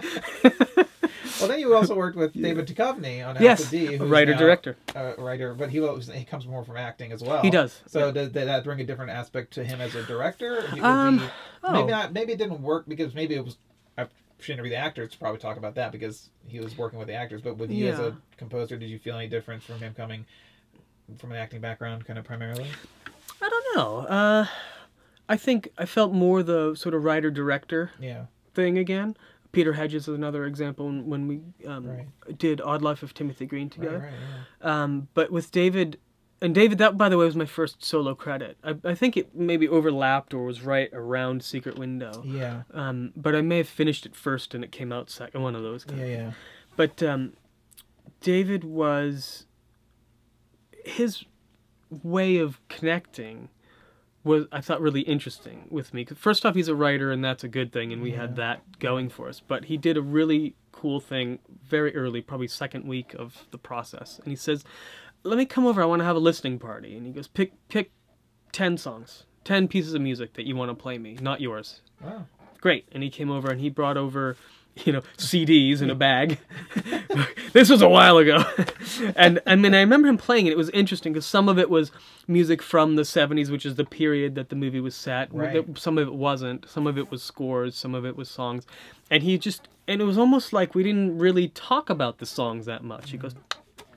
Well, then you also worked with David Duchovny on House yes. of D, who's writer now, director, uh, writer, but he he comes more from acting as well. He does. So yeah. did, did that bring a different aspect to him as a director? Um, he, oh. Maybe not. Maybe it didn't work because maybe it was. I should interview the actors to probably talk about that because he was working with the actors. But with you yeah. as a composer, did you feel any difference from him coming? From an acting background, kind of primarily? I don't know. Uh, I think I felt more the sort of writer-director yeah. thing again. Peter Hedges is another example when we um, right. did Odd Life of Timothy Green together. Right, right, yeah. um, but with David, and David, that, by the way, was my first solo credit. I, I think it maybe overlapped or was right around Secret Window. Yeah. Um, but I may have finished it first and it came out second, one of those. Kind yeah, of. yeah. But um, David was... His way of connecting was, I thought, really interesting with me. First off, he's a writer, and that's a good thing, and we yeah. had that going for us. But he did a really cool thing very early, probably second week of the process. And he says, let me come over. I want to have a listening party. And he goes, pick pick ten songs, ten pieces of music that you want to play me, not yours. Wow. Great. And he came over, and he brought over you know, C Ds in a bag. This was a while ago. and I mean, I remember him playing it. It was interesting because some of it was music from the seventies, which is the period that the movie was set. Right. Some of it wasn't. Some of it was scores. Some of it was songs. And he just, and it was almost like we didn't really talk about the songs that much. Mm-hmm. He goes,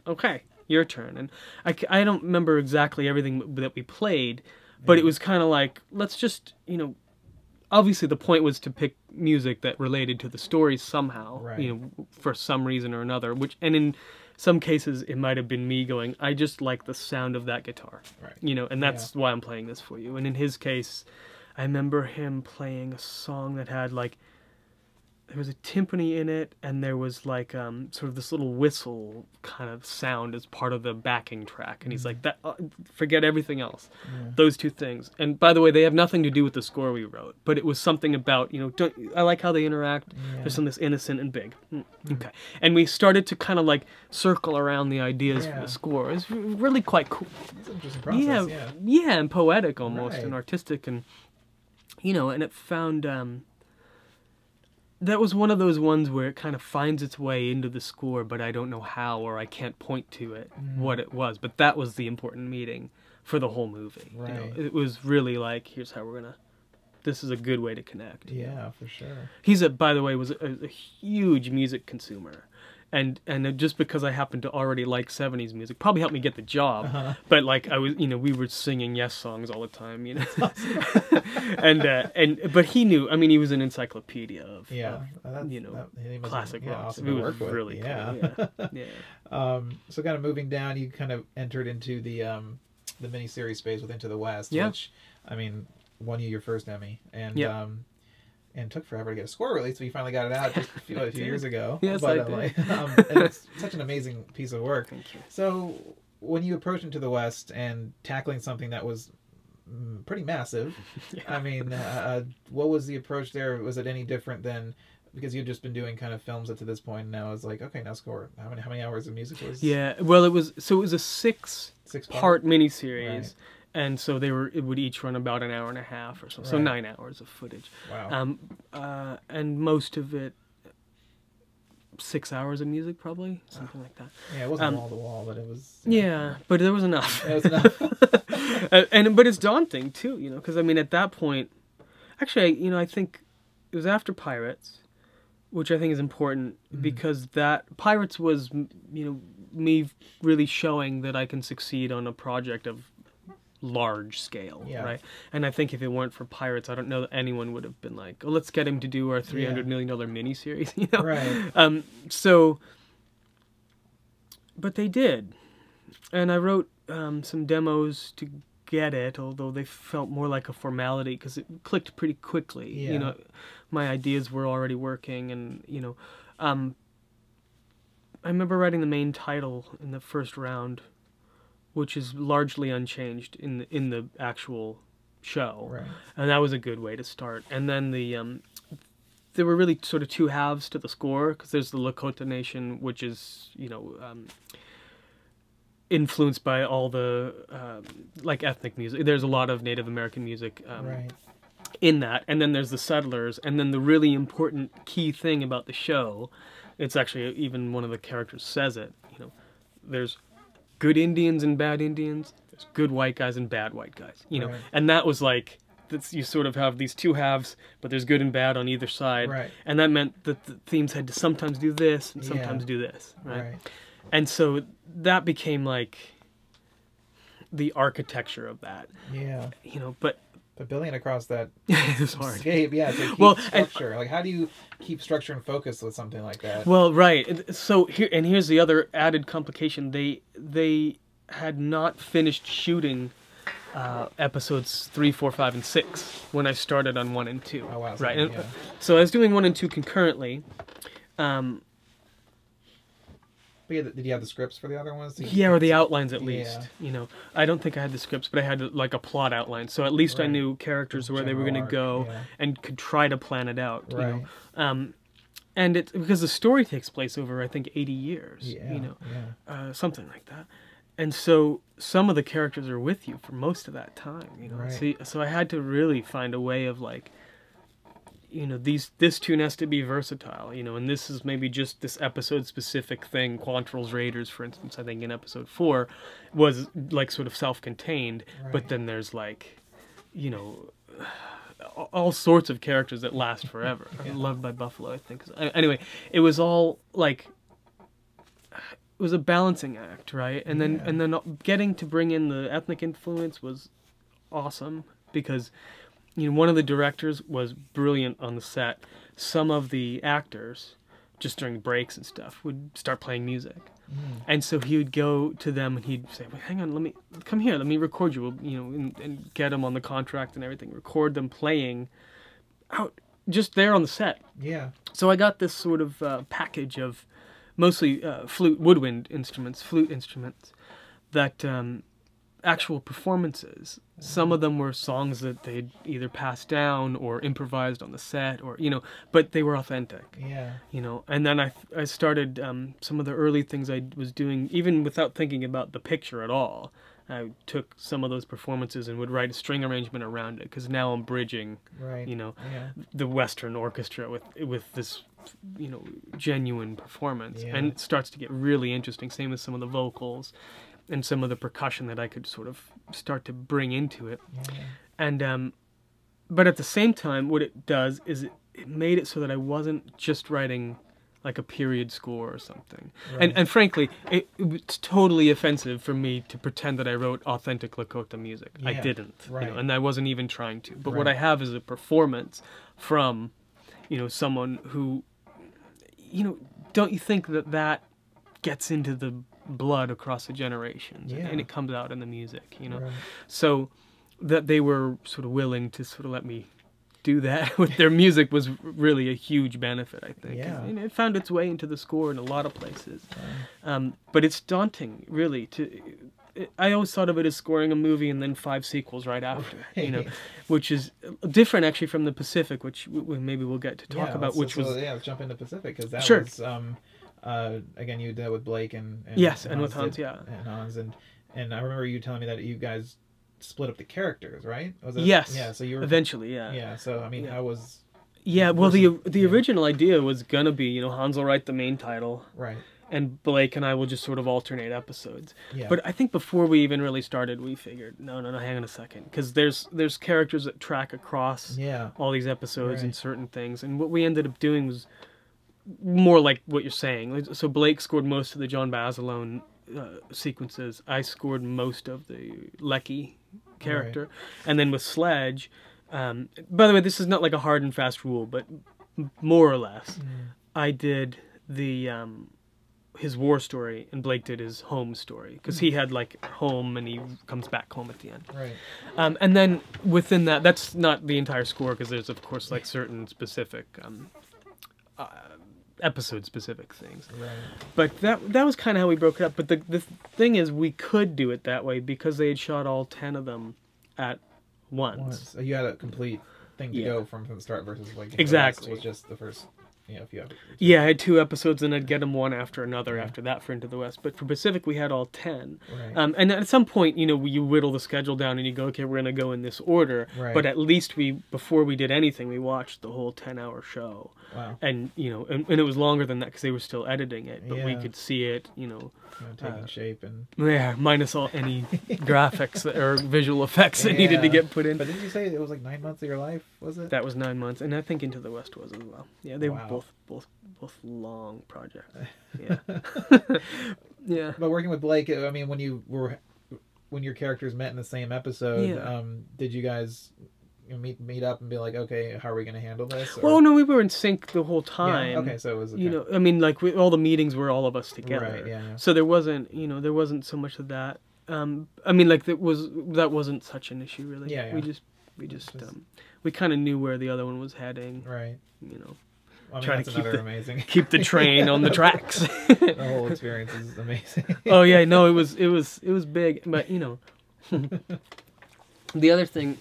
okay, your turn. And I, I don't remember exactly everything that we played, but it was kind of like, let's just, you know, obviously the point was to pick music that related to the story somehow, right. you know, for some reason or another, which, and in some cases it might have been me going, I just like the sound of that guitar, right. you know, and that's yeah. why I'm playing this for you. And in his case, I remember him playing a song that had like, there was a timpani in it, and there was like um, sort of this little whistle kind of sound as part of the backing track. And he's like, "That uh, forget everything else, yeah. those two things." And by the way, they have nothing to do with the score we wrote, but it was something about, you know, don't, I like how they interact. Yeah. There's something that's innocent and big. Mm, okay, and we started to kind of like circle around the ideas yeah. for the score. It's really quite cool. It's an interesting process, yeah, yeah, yeah, and poetic almost, right. and artistic, and you know, and it found. Um, That was one of those ones where it kind of finds its way into the score, but I don't know how, or I can't point to it, mm. what it was. But that was the important meeting for the whole movie. Right. You know, it was really like, here's how we're going to... This is a good way to connect. Yeah, you know? For sure. He's, a, by the way, was a, a huge music consumer. And and just because I happened to already like seventies music probably helped me get the job. Uh-huh. But like I was, you know, we were singing Yes songs all the time, you know. and uh, and but he knew. I mean, he was an encyclopedia of, yeah, uh, you know, that, classic yeah, rock. Awesome it was really with. Cool. Yeah. yeah. Um, so kind of moving down, you kind of entered into the um, the miniseries space with Into the West, yeah. which I mean, won you your first Emmy, and. Yep. Um, And took forever to get a score release, but you finally got it out just a few, a few years ago. Yes, but, I did. Uh, like, um, and it's such an amazing piece of work. Thank you. So when you approached Into the West and tackling something that was mm, pretty massive, yeah. I mean, uh, what was the approach there? Was it any different than... Because you've just been doing kind of films up to this point, and now it's like, okay, now score. How many, how many hours of music was... Yeah, well, it was... So it was a six, six part, part miniseries. Right. And so they were. It would each run about an hour and a half or something. Right. So nine hours of footage. Wow. Um, uh, and most of it, six hours of music probably, something uh, like that. Yeah, it wasn't um, wall to wall, but it was. Yeah, yeah, but there was enough. There was enough. and, and but it's daunting too, you know, because I mean at that point, actually, you know, I think it was after Pirates, which I think is important mm. because that Pirates was, you know, me really showing that I can succeed on a project of. Large scale, yeah. right? And I think if it weren't for Pirates, I don't know that anyone would have been like, "Oh, let's get him to do our three hundred yeah. million dollar miniseries." You know, right? Um, so, but they did, and I wrote um, some demos to get it, although they felt more like a formality because it clicked pretty quickly. Yeah. You know, my ideas were already working, and you know, um, I remember writing the main title in the first round. Which is largely unchanged in the, in the actual show, right. and that was a good way to start. And then the um, there were really sort of two halves to the score because there's the Lakota Nation, which is you know um, influenced by all the uh, like ethnic music. There's a lot of Native American music um, right. in that, and then there's the settlers, and then the really important key thing about the show, it's actually even one of the characters says it. You know, there's good Indians and bad Indians, there's good white guys and bad white guys, you know, right. and that was like, that's, you sort of have these two halves, but there's good and bad on either side, right. and that meant that the themes had to sometimes do this and sometimes yeah. do this, right? right? And so that became like the architecture of that, yeah, you know, but... But building across that escape, yeah, to keep well, structure. And, like, how do you keep structure and focus with something like that? Well, right. So here, and here's the other added complication: they they had not finished shooting uh, episodes three, four, five, and six when I started on one and two. Oh wow! Right. And, yeah. So I was doing one and two concurrently. Um, But yeah, did you have the scripts for the other ones? Yeah, or the outlines at least. Yeah. You know, I don't think I had the scripts, but I had like a plot outline, so at least right. I knew characters where General they were going to go yeah. and could try to plan it out. Right. You know, um, and it's because the story takes place over I think eighty years. Yeah. You know, yeah. uh, something like that. And so some of the characters are with you for most of that time. You know, right. so, so I had to really find a way of like. you know, these this tune has to be versatile, you know, and this is maybe just this episode-specific thing. Quantrill's Raiders, for instance, I think in episode four, was, like, sort of self-contained, right. But then there's, like, you know, all sorts of characters that last forever. Yeah. Loved by Buffalo, I think. Anyway, it was all, like, it was a balancing act, right? And then, yeah. and then getting to bring in the ethnic influence was awesome, because... you know, one of the directors was brilliant on the set. Some of the actors, just during breaks and stuff, would start playing music. Mm. And so he would go to them and he'd say, well, hang on, let me, come here, let me record you, we'll, you know, and, and get them on the contract and everything, record them playing out, just there on the set. Yeah. So I got this sort of uh, package of mostly uh, flute, woodwind instruments, flute instruments, that... Um, actual performances. Some of them were songs that they'd either passed down or improvised on the set, or you know, but they were authentic. Yeah. You know, and then I I started um, some of the early things I was doing, even without thinking about the picture at all. I took some of those performances and would write a string arrangement around it, because now I'm bridging, right. you know, yeah. the Western orchestra with with this, you know, genuine performance, yeah. and it starts to get really interesting. Same with some of the vocals. And some of the percussion that I could sort of start to bring into it. Yeah. And, um, but at the same time, what it does is it, it made it so that I wasn't just writing like a period score or something. Right. And, and frankly, it, it's totally offensive for me to pretend that I wrote authentic Lakota music. Yeah. I didn't, right. you know, and I wasn't even trying to. But right. what I have is a performance from, you know, someone who, you know, don't you think that that gets into the blood across the generations, yeah. and it comes out in the music, you know, right. so that they were sort of willing to sort of let me do that with their music was really a huge benefit, I think, yeah. and, and it found its way into the score in a lot of places, right. um, but it's daunting, really, to, it, I always thought of it as scoring a movie and then five sequels right after, right. you know, which is different, actually, from The Pacific, which we, maybe we'll get to talk yeah, about, let's, which let's, was... Yeah, let's jump into Pacific, because that sure. was... Um, Uh, again, you did that with Blake and, and yes, and, and Hans with Hans, did, yeah, and Hans, and and I remember you telling me that you guys split up the characters, right? Was that, yes, yeah. So you were eventually, yeah, yeah. So I mean, yeah. I was, yeah. Well, the the yeah. original idea was gonna be, you know, Hans will write the main title, right, and Blake and I will just sort of alternate episodes. Yeah. But I think before we even really started, we figured, no, no, no, hang on a second, because there's there's characters that track across, yeah. all these episodes right. and certain things, and what we ended up doing was. More like what you're saying. So Blake scored most of the John Basilone uh, sequences. I scored most of the Lecky character. Right. And then with Sledge, um, by the way, this is not like a hard and fast rule, but more or less, mm. I did the um, his war story and Blake did his home story, because he had like home and he comes back home at the end. Right. Um, and then within that, that's not the entire score, because there's of course like certain specific... Um, uh, episode specific things, right. but that that was kind of how we broke it up. But the the thing is, we could do it that way because they had shot all ten of them at once. once. So you had a complete thing to yeah. go from from the start versus like exactly. It was just the first, you know, few episodes. Yeah, I had two episodes, and I'd get them one after another yeah. after that for Into the West. But for Pacific, we had all ten. Right. Um, and at some point, you know, you whittle the schedule down, and you go, okay, we're gonna go in this order. Right. But at least we, before we did anything, we watched the whole ten-hour show. Wow. And, you know, and, and it was longer than that because they were still editing it, but yeah. we could see it, you know. You know taking uh, shape and... Yeah, minus all any graphics that, or visual effects that yeah. needed to get put in. But didn't you say it was like nine months of your life, was it? That was nine months, and I think Into the West was as well. Yeah, they wow. were both both both long projects. Yeah. yeah. But working with Blake, I mean, when you were... When your characters met in the same episode, yeah. um, did you guys... meet meet up and be like, okay, how are we going to handle this? Or... Well, no, we were in sync the whole time. Yeah. Okay, so it was okay. You know, I mean, like, we, all the meetings were all of us together. Right, yeah, yeah. So there wasn't, you know, there wasn't so much of that. Um, I mean, like, that, was, that wasn't such an issue, really. Yeah, yeah. We just, we just, just... um, we kind of knew where the other one was heading. Right. You know. Well, I mean, try to keep the, amazing. keep the train yeah, on the tracks. The whole experience is amazing. Oh, yeah, no, it was, it was, it was big, but, you know. The other thing...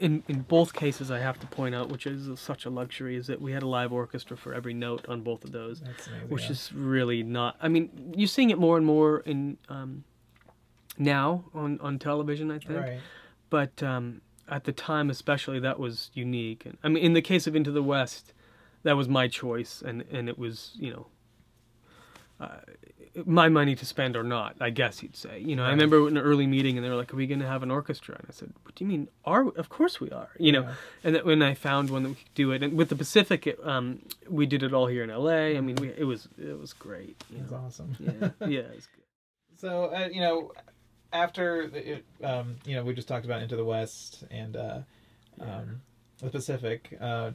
In, in both cases, I have to point out, which is a, such a luxury, is that we had a live orchestra for every note on both of those, That's amazing, which yeah. is really not... I mean, you're seeing it more and more in um, now on, on television, I think. Right. But um, at the time especially, that was unique. And I mean, in the case of Into the West, that was my choice, and, and it was, you know, uh, my money to spend or not, I guess you'd say. You know, right. I remember in an early meeting, and they were like, are we going to have an orchestra? And I said, what do you mean, are we? Of course we are, you know. Yeah. And that when I found one that we could do it, and with The Pacific, it, um, we did it all here in L A. I mean, we, it was it was great. It was awesome. Yeah, yeah, it was good. So, uh, you know, after, it, um, you know, we just talked about Into the West and uh, yeah. um, The Pacific, uh,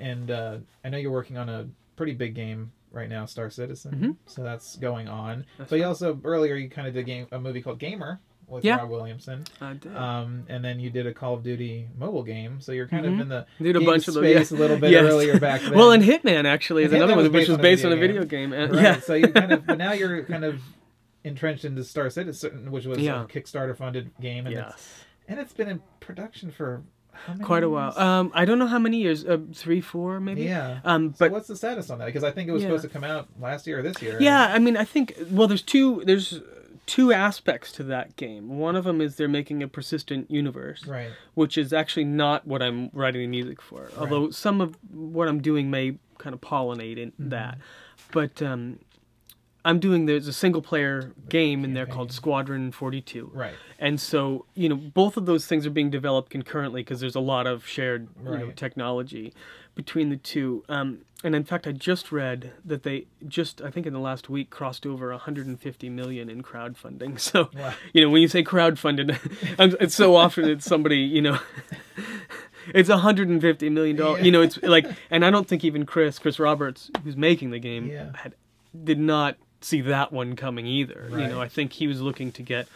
and uh, I know you're working on a pretty big game right now, Star Citizen. Mm-hmm. So that's going on. That's but you right. also, earlier you kind of did a, game, a movie called Gamer with yeah. Rob Williamson. I did. Um, and then you did a Call of Duty mobile game. So you're kind mm-hmm. of in the did a bunch space of those, yeah. a little bit yes. earlier back then. Well, and Hitman actually is Hitman another one, which was based on a video game. game. Right. Yeah. So you kind of, but now you're kind of entrenched into Star Citizen, which was yeah. a Kickstarter funded game. And, yes. it's, and it's been in production for quite a while. Um, I don't know how many years. Uh, three, four, maybe. Yeah. Um, but so what's the status on that? Because I think it was yeah. supposed to come out last year or this year. Yeah, I mean, I think. Well, there's two. There's two aspects to that game. One of them is they're making a persistent universe, right? Which is actually not what I'm writing the music for. Right. Although some of what I'm doing may kind of pollinate in mm-hmm. that, but. Um, I'm doing, there's a single player game in there called Squadron forty-two. Right. And so, you know, both of those things are being developed concurrently because there's a lot of shared right. you know, technology between the two. Um, and in fact, I just read that they just, I think in the last week, crossed over one hundred fifty million in crowdfunding. So, wow. you know, when you say crowdfunded, it's so often it's somebody, you know... It's one hundred fifty million dollars. Yeah. You know, it's like, and I don't think even Chris, Chris Roberts, who's making the game, yeah. had did not... see that one coming either. Right. You know, I think he was looking to get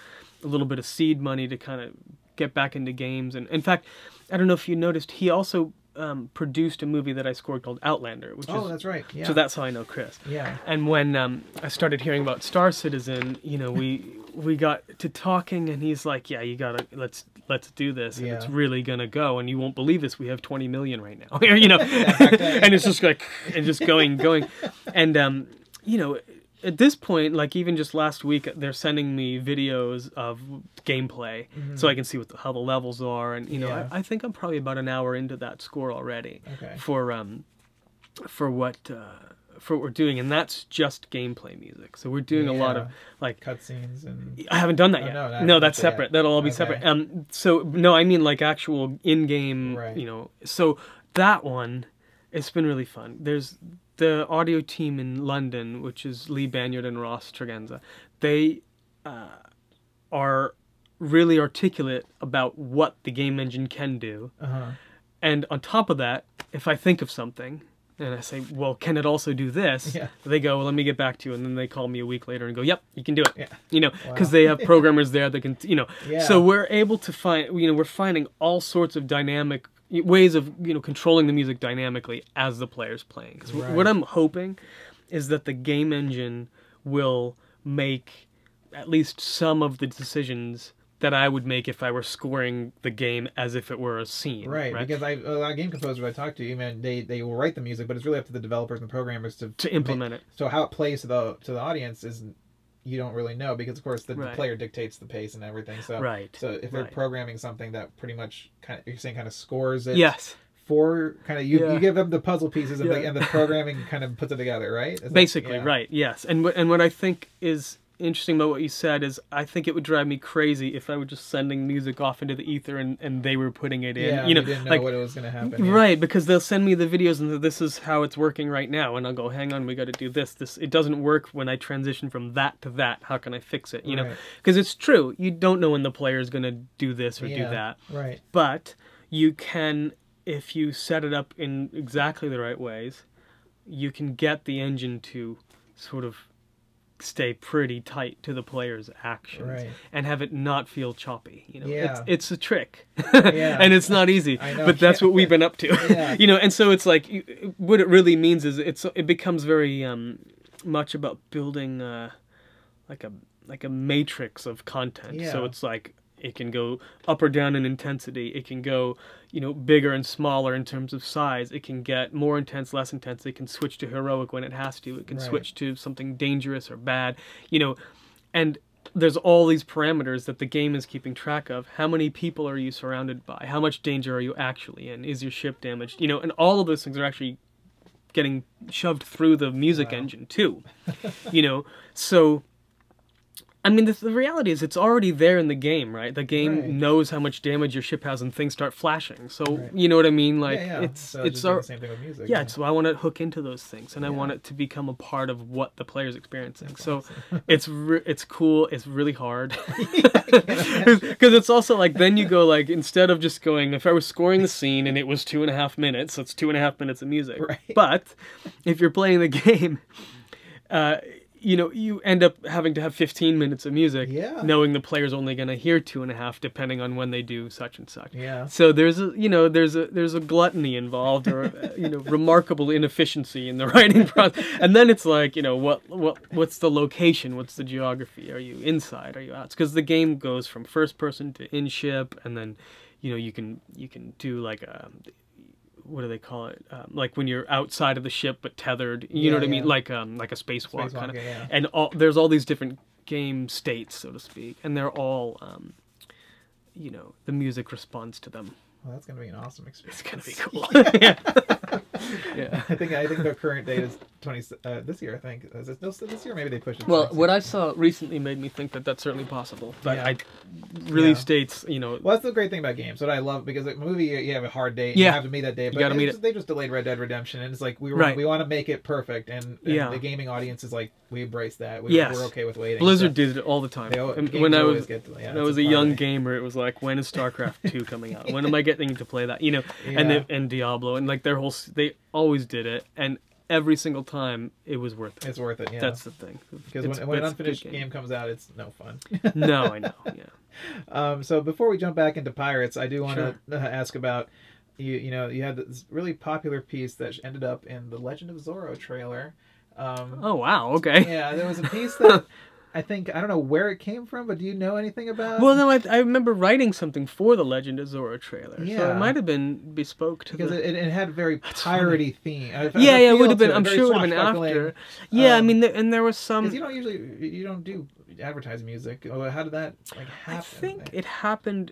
a little bit of seed money to kind of get back into games. And in fact, I don't know if you noticed, he also um, produced a movie that I scored called Outlander. Which oh, is, that's right. Yeah. So that's how I know Chris. Yeah. And when um, I started hearing about Star Citizen, you know, we we got to talking, and he's like, "Yeah, you gotta let's let's do this, and yeah. it's really gonna go." And you won't believe this. We have twenty million right now. You know, and it's just like and just going going, and um, you know. At this point, like even just last week, they're sending me videos of gameplay mm-hmm. so I can see what the, how the levels are. And, you know, yeah. I, I think I'm probably about an hour into that score already okay. for um, for what uh, for what we're doing. And that's just gameplay music. So we're doing yeah. a lot of like cutscenes. And... I haven't done that oh, yet. No, that no that's separate. Yet. That'll all be okay. separate. Um, so, no, I mean like actual in-game, right. you know. So that one, it's been really fun. There's... The audio team in London, which is Lee Banyard and Ross Tregenza, they uh, are really articulate about what the game engine can do. Uh-huh. And on top of that, if I think of something and I say, well, can it also do this? Yeah. They go, well, let me get back to you. And then they call me a week later and go, yep, you can do it. Yeah. You know, because wow. they have programmers there that can, you know. Yeah. So we're able to find, you know, we're finding all sorts of dynamic ways of, you know, controlling the music dynamically as the player's playing. Because right. what I'm hoping is that the game engine will make at least some of the decisions that I would make if I were scoring the game as if it were a scene. Right, right? Because I, a lot of game composers I talk to, you know, they, they will write the music, but it's really up to the developers and the programmers to... To implement make, it. So how it plays to the, to the audience is... you don't really know because, of course, the, right. the player dictates the pace and everything. So, right. so if they're right. programming something that pretty much kind of, you're saying kind of scores it. Yes. For kind of you, yeah. you give them the puzzle pieces and, yeah. the, and the programming kind of puts it together, right? Is Basically, that, yeah. right? Yes. And what and what I think is interesting about what you said is I think it would drive me crazy if I were just sending music off into the ether and, and they were putting it in. Yeah, you know, we didn't know like, what it was going to happen. Right, yeah. because they'll send me the videos and this is how it's working right now, and I'll go, hang on, we got to do this. This it doesn't work when I transition from that to that. How can I fix it? You right. know, because it's true. You don't know when the player is going to do this or yeah, do that. Right. But you can, if you set it up in exactly the right ways, you can get the engine to sort of stay pretty tight to the player's actions right. and have it not feel choppy. You know, yeah. it's, it's a trick, yeah. and it's not easy. I know. But that's what we've been up to. Yeah. You know, and so it's like what it really means is it's it becomes very um, much about building uh, like a like a matrix of content. Yeah. So it's like it can go up or down in intensity. It can go, you know, bigger and smaller in terms of size. It can get more intense, less intense. It can switch to heroic when it has to. It can right. switch to something dangerous or bad, you know. And there's all these parameters that the game is keeping track of. How many people are you surrounded by? How much danger are you actually in? Is your ship damaged? You know, and all of those things are actually getting shoved through the music wow. engine too. You know, so I mean, the, the reality is it's already there in the game, right? The game right. knows how much damage your ship has, and things start flashing. So right. you know what I mean? Like yeah, yeah. it's so it's our, the same thing with music. Yeah, yeah. So I want to hook into those things, and yeah. I want it to become a part of what the player's experiencing. That's so awesome. it's re it's cool. It's really hard because it's also like then you go like instead of just going if I was scoring the scene and it was two and a half minutes, so it's two and a half minutes of music. Right. But if you're playing the game. Uh, You know, you end up having to have fifteen minutes of music, yeah. knowing the player's only going to hear two and a half, depending on when they do such and such. Yeah. So there's a, you know, there's a there's a gluttony involved, or a, you know, remarkable inefficiency in the writing process. And then it's like, you know, what what what's the location? What's the geography? Are you inside? Are you out? Because the game goes from first person to in ship, and then, you know, you can you can do like a. What do they call it? Um, like when you're outside of the ship but tethered. You yeah, know what yeah. I mean? Like um, like a spacewalk, spacewalk kind of. Yeah, yeah. And all, there's all these different game states, so to speak, and they're all, um, you know, the music responds to them. Well, that's gonna be an awesome experience. It's gonna be cool. Yeah. Yeah. yeah. I think I think their current date is twenty. Uh, this year, I think. Is it, no, this year maybe they pushed it. Well, what I saw recently made me think that that's certainly possible. But yeah. I really yeah. states, you know. Well, that's the great thing about games. What I love because like movie, you have a hard date. Yeah. You have to meet that date. But you gotta meet it. They just delayed Red Dead Redemption, and it's like we were, right. we want to make it perfect, and, and yeah. the gaming audience is like we embrace that. We, yes. We're okay with waiting. Blizzard so. did it all the time. They, and when I was get to, yeah, when I was a, a young gamer, it was like, when is StarCraft two coming out? When am I getting to play that? You know, yeah. and the, and Diablo, and like their whole they always did it, and. Every single time, it was worth it. It's worth it, yeah. That's the thing. Because when, when an unfinished game. game comes out, it's no fun. No, I know, yeah. Um, so before we jump back into Pirates, I do want to sure. ask about, you You know, you had this really popular piece that ended up in the Legend of Zorro trailer. Um, oh, wow, okay. Yeah, there was a piece that... I think, I don't know where it came from, but do you know anything about it? Well, no, I, I remember writing something for the Legend of Zorro trailer, yeah. so it might have been bespoke to Because the... it, it had a very piratey theme. I, I yeah, yeah, it would have been, it, I'm sure it would have been after. Yeah, um, I mean, the, and there was some... Because you don't usually, you don't do advertised music. How did that like, happen? I think like? it happened,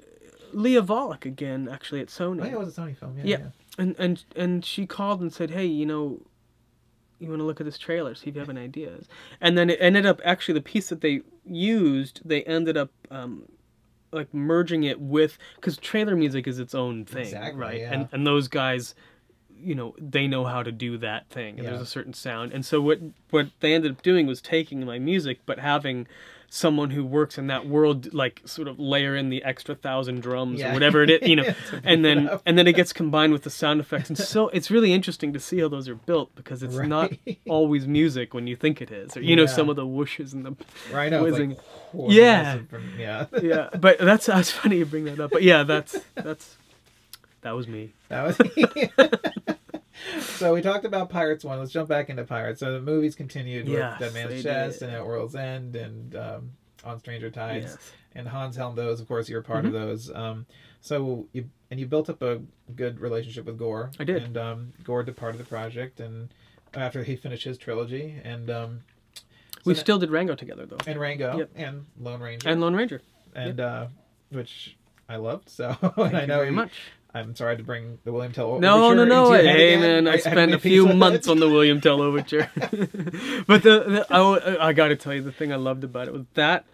Leah Volek again, actually, at Sony. Oh, yeah, it was a Sony film, yeah. Yeah, yeah. And, and, and she called and said, hey, you know... you want to look at this trailer, see if you have any ideas. And then it ended up, actually, the piece that they used, they ended up, um, like, merging it with... Because trailer music is its own thing, exactly, right? Yeah. And, and those guys, you know, they know how to do that thing. And yeah. there's a certain sound. And so what, what they ended up doing was taking my music, but having... someone who works in that world, like sort of layer in the extra thousand drums yeah. or whatever it is, you know, and then and then it gets combined with the sound effects, and so it's really interesting to see how those are built because it's right. not always music when you think it is, or you yeah. know, some of the whooshes and the right, whizzing, like, oh, yeah, from, yeah, yeah. But that's that's funny you bring that up, but yeah, that's that's that was me. That was. So we talked about Pirates one. Let's jump back into Pirates. So the movies continued yes, with Dead Man's Chest did. and At World's End and um, On Stranger Tides. Yes. And Hans helmed those. Of course, you were part mm-hmm. of those. Um, so you and you built up a good relationship with Gore. I did. And um, Gore departed the project and after he finished his trilogy. And um, so we still did Rango together, though. And Rango yep. and Lone Ranger. And Lone Ranger. And yep. uh, which I loved. So Thank I know you very he, much. I'm sorry to bring the William Tell Overture. No, no, no. Hey, man, I, I spent a few months on the William Tell Overture. But the, the, I, I got to tell you, the thing I loved about it was that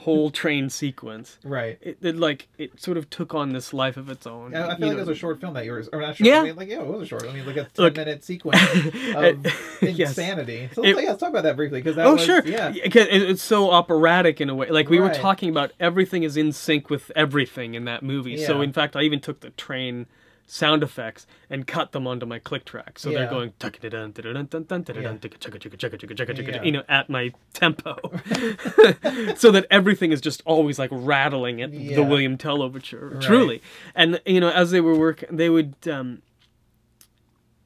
whole train sequence. Right. It, it like it sort of took on this life of its own. I, I feel like know. it was a short film that you were, or not short. Yeah. I mean, like yeah, it was a short. I mean, like a ten-minute sequence of insanity. Yes. So let's, it, like, let's talk about that briefly because that oh, was sure. yeah. It, it's so operatic in a way. Like we right. were talking about, everything is in sync with everything in that movie. Yeah. So in fact, I even took the train sound effects and cut them onto my click track, so yeah. they're going yeah. you know, at my tempo, so that everything is just always like rattling at yeah. the William Tell Overture, right. truly. And you know, as they were working, they would, um,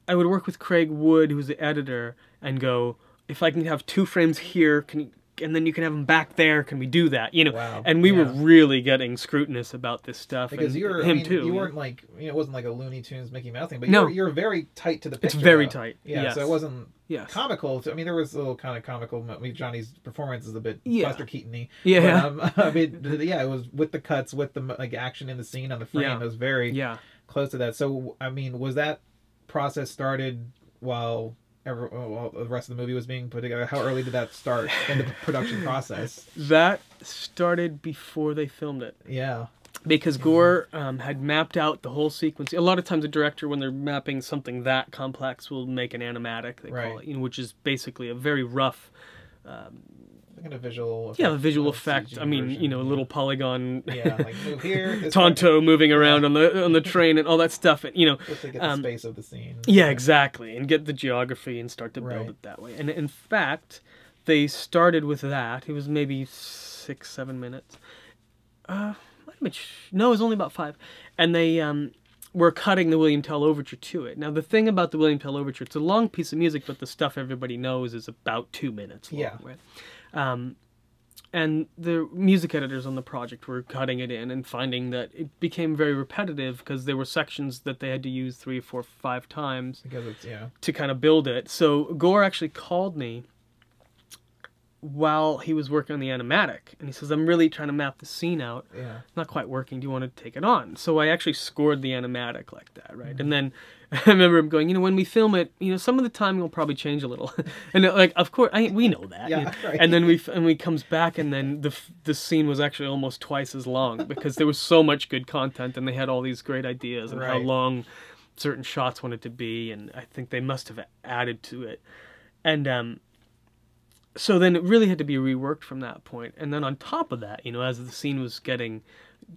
I would work with Craig Wood, who's the editor, and go, if I can have two frames here, can you and then you can have them back there. Can we do that? You know, wow. and we yeah. were really getting scrutinous about this stuff. Because and you were him I mean, too. You weren't like you know, it wasn't like a Looney Tunes Mickey Mouse thing, but no. you're you're very tight to the picture. It's very though. tight. Yeah, yes. so it wasn't yes. comical. To, I mean, there was a little kind of comical. I mean, Johnny's performance is a bit yeah. Buster Keaton-y. Yeah, but, um, I mean, yeah, it was with the cuts, with the like action in the scene on the frame. Yeah. It was very yeah. close to that. So I mean, was that process started while? Every, well, the rest of the movie was being put together. How early did that start in the production process? That started before they filmed it. Yeah. Because yeah. Gore um, had mapped out the whole sequence. A lot of times a director, when they're mapping something that complex, will make an animatic, they right. call it, you know, which is basically a very rough... Um, Kind of visual effect, yeah, a visual effect. I mean, version. you know, a little polygon. Yeah, like move here. Tonto moving around yeah. on the on the train and all that stuff. And, you know, to get um, the space of the scene. Yeah, yeah, exactly, and get the geography and start to build right. it that way. And in fact, they started with that. It was maybe six, seven minutes. Uh, no, it was only about five. And they um, were cutting the William Tell Overture to it. Now, the thing about the William Tell Overture, it's a long piece of music, but the stuff everybody knows is about two minutes long. Yeah. Right? Um, and the music editors on the project were cutting it in and finding that it became very repetitive because there were sections that they had to use three, four, five times because it's, yeah. to kind of build it. So Gore actually called me while he was working on the animatic, and he says, I'm really trying to map the scene out. Yeah. It's not quite working. Do you want to take it on? So I actually scored the animatic like that, right? Mm-hmm. And then I remember him going, you know, when we film it, you know, some of the timing will probably change a little. And like, of course, I, we know that. Yeah, you know? Right. And then we and we comes back, and then the the scene was actually almost twice as long because there was so much good content, and they had all these great ideas and right. how long certain shots wanted to be, and I think they must have added to it. And um, so then it really had to be reworked from that point. And then on top of that, you know, as the scene was getting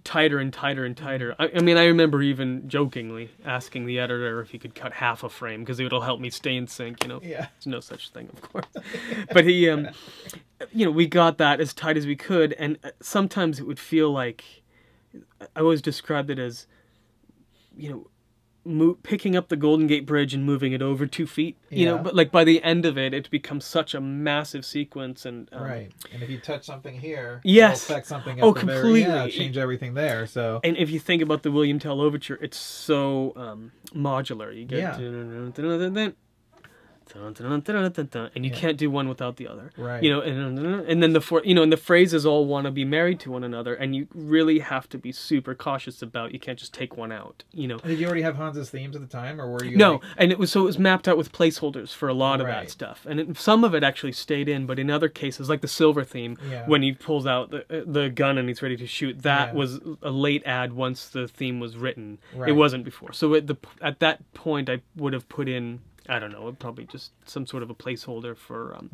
tighter and tighter and tighter. I, I mean, I remember even jokingly asking the editor if he could cut half a frame because it'll help me stay in sync, you know. Yeah. There's no such thing, of course. But he, um, you know, we got that as tight as we could, and sometimes it would feel like, I always described it as, you know, mo picking up the Golden Gate Bridge and moving it over two feet, you yeah. know, but like by the end of it, it becomes such a massive sequence. And um, right. And if you touch something here, yes. it'll affect something else. Oh, completely. Yeah, change everything there. So. And if you think about the William Tell Overture, it's so um, modular. You get yeah. and you yeah. can't do one without the other. Right. You know, and, and then the four, you know, and the phrases all want to be married to one another, and you really have to be super cautious about. You can't just take one out. You know. Did you already have Hans's themes at the time, or were you? No, like... and it was so it was mapped out with placeholders for a lot of right. that stuff, and it, some of it actually stayed in, but in other cases, like the silver theme, yeah. when he pulls out the the gun and he's ready to shoot, that yeah. was a late add once the theme was written. Right. It wasn't before. So at the at that point, I would have put in. I don't know, probably just some sort of a placeholder for um,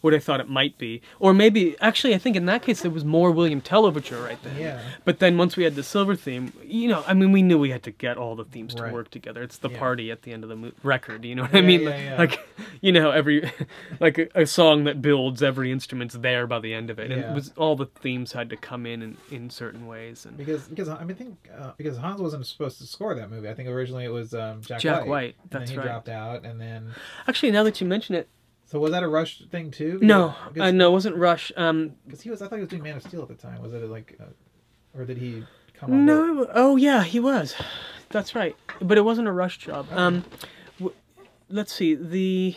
what I thought it might be. Or maybe, actually, I think in that case, there was more William Tell Overture right then. Yeah. But then once we had the silver theme, you know, I mean, we knew we had to get all the themes right. to work together. It's the yeah. party at the end of the mo record, you know what yeah, I mean? Yeah, like, yeah. like, you know, every, like a, a song that builds, every instrument's there by the end of it. And yeah. it was, all the themes had to come in in, in certain ways. And because, because I mean, I think, uh, because Hans wasn't supposed to score that movie. I think originally it was um, Jack, Jack White. Jack White, that's and then he right. dropped out. And then actually, now that you mention it, so was that a Rush thing too? No, uh, no, it wasn't Rush. Um, because he was, I thought he was doing Man of Steel at the time. Was it like, uh, or did he come on? No, over? oh yeah, he was. That's right. But it wasn't a Rush job. Okay. Um, w let's see. The,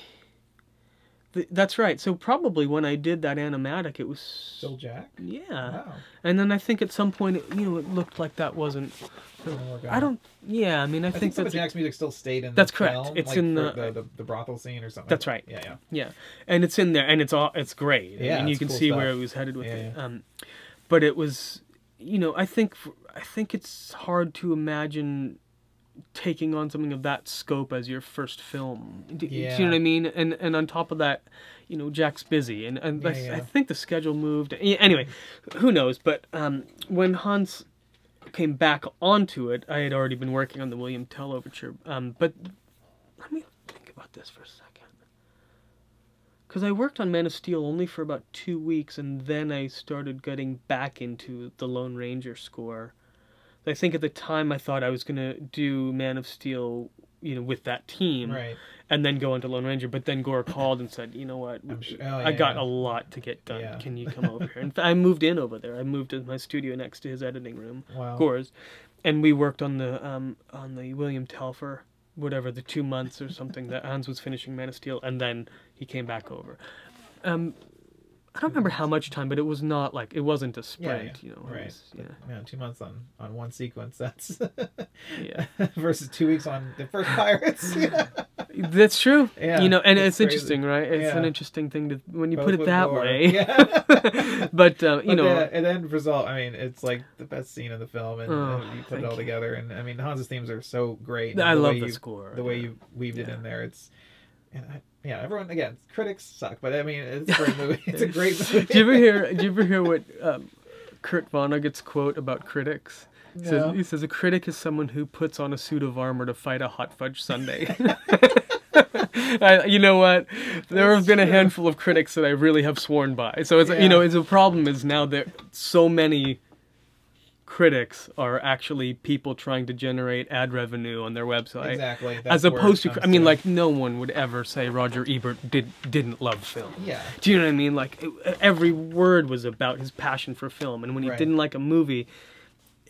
the that's right. So probably when I did that animatic, it was still Jack. Yeah. Wow. And then I think at some point, it, you know, it looked like that wasn't. I don't. Yeah, I mean, I, I think, think that Jack's music still stayed in. That's the correct. Film, it's like in the the, the the brothel scene or something. That's right. Yeah, yeah, yeah. And it's in there, and it's all it's great. Yeah, I mean, you can cool see stuff. where it was headed with yeah, it. Yeah. Um, but it was, you know, I think I think it's hard to imagine taking on something of that scope as your first film. Do, yeah. do you know what I mean? And and on top of that, you know, Jack's busy, and and yeah, I, yeah. I think the schedule moved. Anyway, who knows? But um, when Hans came back onto it, I had already been working on the William Tell Overture, um, but let me think about this for a second. Because I worked on Man of Steel only for about two weeks, and then I started getting back into the Lone Ranger score. I think at the time I thought I was going to do Man of Steel you know, with that team, right? And then go into Lone Ranger. But then Gore called and said, you know what, sure, oh, I yeah, got yeah. a lot to get done. Yeah. Can you come over here? And I moved in over there. I moved to my studio next to his editing room, wow. Gore's, and we worked on the um on the William Tell for whatever the two months or something that Hans was finishing Man of Steel, and then he came back over. Um, I don't remember how much time, but it was not like, it wasn't a sprint, yeah, yeah. you know. Right. Was, yeah. yeah, two months on, on one sequence, that's... yeah. Versus two weeks on the first Pirates. Yeah. That's true. Yeah, you know, and it's, it's interesting, right? It's yeah. an interesting thing to, when you Both put it that more. way. Yeah. But, um, you but know... Yeah, and then result, I mean, it's like the best scene of the film, and, oh, and you put it all you. together, and I mean, Hans's themes are so great. I the love the you, score. The way yeah. you weaved yeah. it in there, it's... And I, yeah, everyone again. Critics suck, but I mean, it's a great movie. It's a great movie. Did you ever hear? Did you ever hear what um, Kurt Vonnegut's quote about critics? He, no. says, he says, "A critic is someone who puts on a suit of armor to fight a hot fudge sundae." I, you know what? There That's have been true. a handful of critics that I really have sworn by. So it's yeah. you know, it's a problem is now that so many critics are actually people trying to generate ad revenue on their website. Exactly. That's as opposed to, I mean, to. like, no one would ever say Roger Ebert did, didn't love film. Yeah. Do you know what I mean? Like, it, every word was about his passion for film. And when he right. didn't like a movie,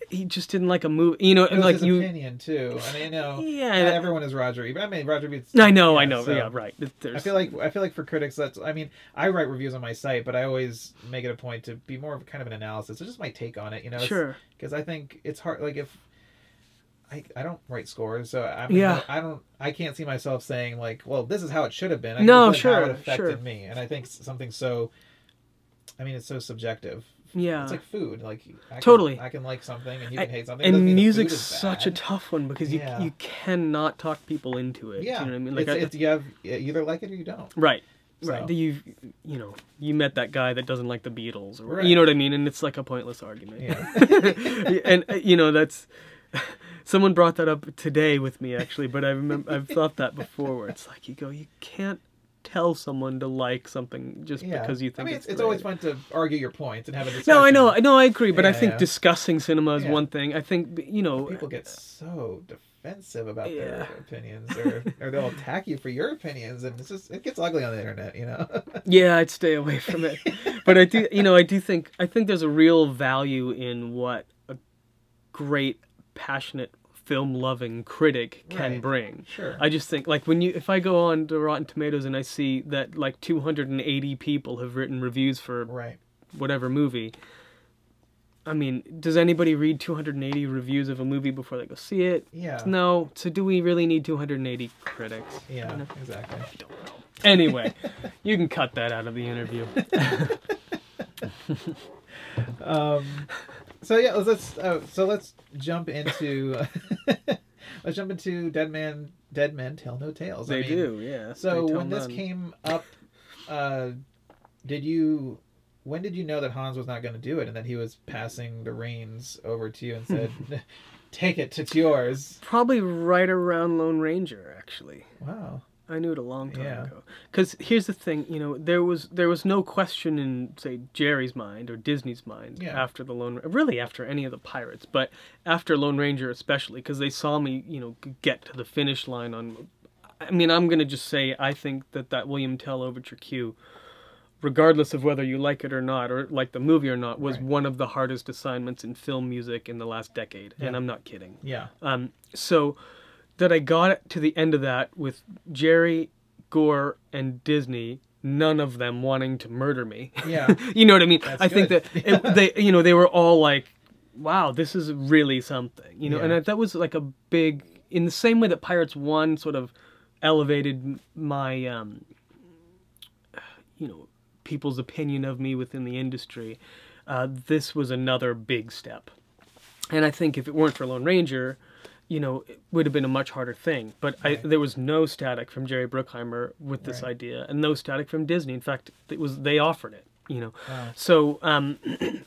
he just didn't like a movie. You know, it and was like his you. opinion, too. I mean, you know, yeah, not that, everyone is Roger Ebert. I mean, Roger Ebert's. I know, yeah, I know. So yeah, right. There's, I feel like, I feel like for critics, that's, I mean, I write reviews on my site, but I always make it a point to be more of kind of an analysis. It's just my take on it, you know? Sure. Because I think it's hard, like, if. I, I don't write scores, so I mean, yeah. I don't. I can't see myself saying, like, well, this is how it should have been. I no, like sure. How it affected sure. me. And I think something so. I mean, it's so subjective. Yeah, it's like food. Like I can, totally, I can like something and you can I, hate something. And music's such a tough one because you yeah. you cannot talk people into it. Yeah, you know what I mean. Like it's, I, it's, you have you either like it or you don't. Right, so. right. You you know you met that guy that doesn't like the Beatles, or right. you know what I mean. And it's like a pointless argument. Yeah. And you know that's someone brought that up today with me actually, but I remember I've thought that before. Where it's like you go, you can't tell someone to like something just yeah. because you think I mean, it's it's, it's always fun to argue your points and have a discussion. No, I know, I know, I agree, but yeah, I think yeah. discussing cinema is yeah. one thing. I think, you know... People get so defensive about yeah. their opinions, or, or they'll attack you for your opinions, and it's just, it gets ugly on the internet, you know? Yeah, I'd stay away from it. But I do, you know, I do think, I think there's a real value in what a great, passionate film-loving critic can right. bring. Sure. I just think, like, when you, if I go on to Rotten Tomatoes and I see that, like, two hundred eighty people have written reviews for right. whatever movie, I mean, does anybody read two hundred eighty reviews of a movie before they go see it? Yeah. No. So do we really need two hundred eighty critics? Yeah, I know. Exactly. I don't know. Anyway, you can cut that out of the interview. um... So yeah, let's uh, so let's jump into uh, let's jump into Dead Man Dead Men Tell No Tales. They I mean, do, yeah. So when this none. came up, uh, did you when did you know that Hans was not going to do it, and that he was passing the reins over to you and said, "Take it, it's yours"? Probably right around Lone Ranger, actually. Wow. I knew it a long time yeah. ago. Because here's the thing, you know, there was there was no question in, say, Jerry's mind or Disney's mind yeah. after the Lone Ranger, really after any of the Pirates, but after Lone Ranger especially, because they saw me, you know, get to the finish line on... I mean, I'm going to just say, I think that that William Tell Overture Q, regardless of whether you like it or not, or like the movie or not, was right. one of the hardest assignments in film music in the last decade, yeah. and I'm not kidding. Yeah. Um. So... that I got to the end of that with Jerry, Gore, and Disney, none of them wanting to murder me. Yeah. You know what I mean? That's I good. think that it, they, you know, they were all like, wow, this is really something, you know? Yeah. And I, that was like a big, in the same way that Pirates one sort of elevated my, um, you know, people's opinion of me within the industry, uh, this was another big step. And I think if it weren't for Lone Ranger, you know, it would have been a much harder thing. But right. I, there was no static from Jerry Bruckheimer with this right. idea, and no static from Disney. In fact, it was they offered it, you know. Wow. So, um,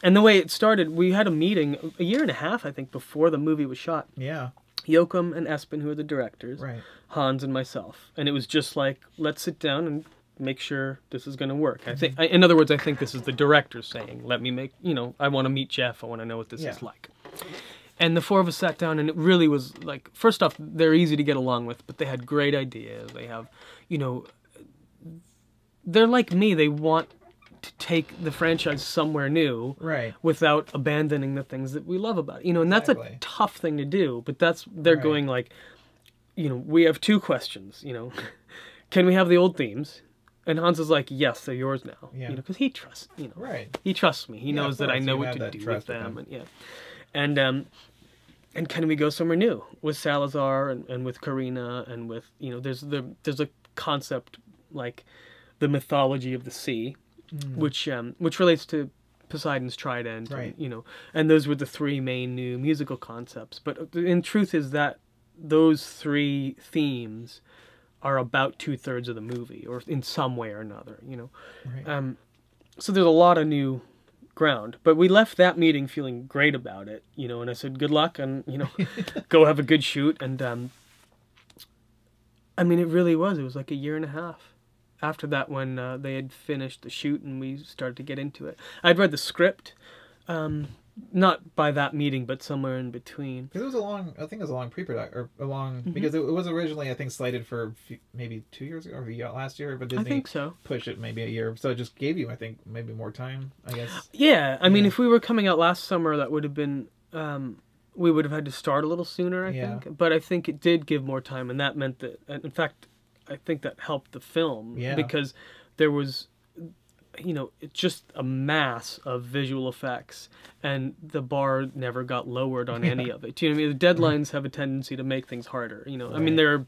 and the way it started, we had a meeting a year and a half, I think, before the movie was shot. Yeah. Joachim and Espen, who are the directors, right. Hans and myself. And it was just like, let's sit down and make sure this is going to work. Mm-hmm. I think, I, in other words, I think this is the director saying, let me make, you know, I want to meet Jeff. I want to know what this yeah. is like. And the four of us sat down, and it really was like, first off, they're easy to get along with, but they had great ideas. They have, you know, they're like me. They want to take the franchise somewhere new, right, without abandoning the things that we love about it. You know, and that's exactly. a tough thing to do, but that's, they're right. going like, you know, we have two questions, you know, can we have the old themes? And Hans is like, yes, they're yours now. Yeah. You know, because he trusts, you know, right. he trusts me. He yeah, knows that I know what to do with them. And, yeah. And, um, and can we go somewhere new with Salazar and, and with Karina and with, you know, there's the, there's a concept like the mythology of the sea, mm. which, um, which relates to Poseidon's Trident, right. and, you know, and those were the three main new musical concepts. But in truth is that those three themes are about two thirds of the movie, or in some way or another, you know. Right. Um, so there's a lot of new ground, but we left that meeting feeling great about it, you know. And I said, "Good luck, and you know, go have a good shoot." And um, I mean, it really was. It was like a year and a half after that when uh, they had finished the shoot and we started to get into it. I'd read the script, um, not by that meeting, but somewhere in between. Because it was a long, I think it was a long pre-production, or a long, mm-hmm. because it, it was originally, I think, slated for few, maybe two years ago, or last year, but Disney I think so. pushed it maybe a year. So it just gave you, I think, maybe more time, I guess. Yeah, I yeah. mean, if we were coming out last summer, that would have been, um, we would have had to start a little sooner, I yeah. think. But I think it did give more time, and that meant that, in fact, I think that helped the film, yeah. because there was... you know, it's just a mass of visual effects, and the bar never got lowered on yeah. any of it. Do you know what I mean? The deadlines have a tendency to make things harder, you know. Right. I mean, there are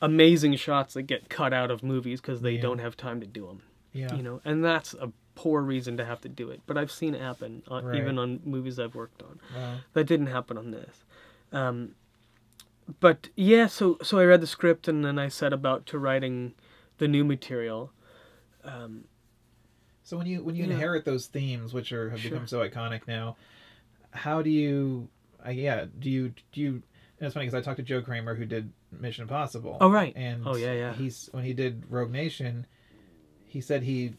amazing shots that get cut out of movies because they yeah. don't have time to do them, yeah. you know, and that's a poor reason to have to do it. But I've seen it happen, on, right. even on movies I've worked on. Wow. That didn't happen on this. Um, but, yeah, so, so I read the script, and then I set about to writing the new material. Um... So when you when you yeah. inherit those themes, which are have sure. become so iconic now, how do you, uh, yeah, do you do you? And it's funny because I talked to Joe Kramer, who did Mission Impossible. Oh right. And oh yeah, yeah. He's when he did Rogue Nation, he said he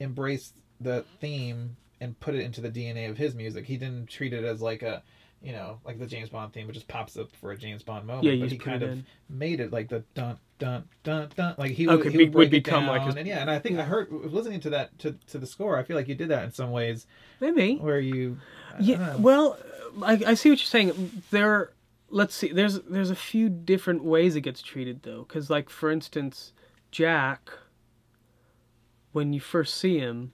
embraced the theme and put it into the D N A of his music. He didn't treat it as like a, you know, like the James Bond theme, which just pops up for a James Bond moment. Yeah, but he kind of made it like the dun dun dun dun. Like he would, okay, he would, be, break would it become down, like his... and yeah. And I think I heard listening to that to to the score. I feel like you did that in some ways. Maybe where you. I yeah. Well, I I see what you're saying. There, let's see. There's there's a few different ways it gets treated though, because like for instance, Jack. When you first see him,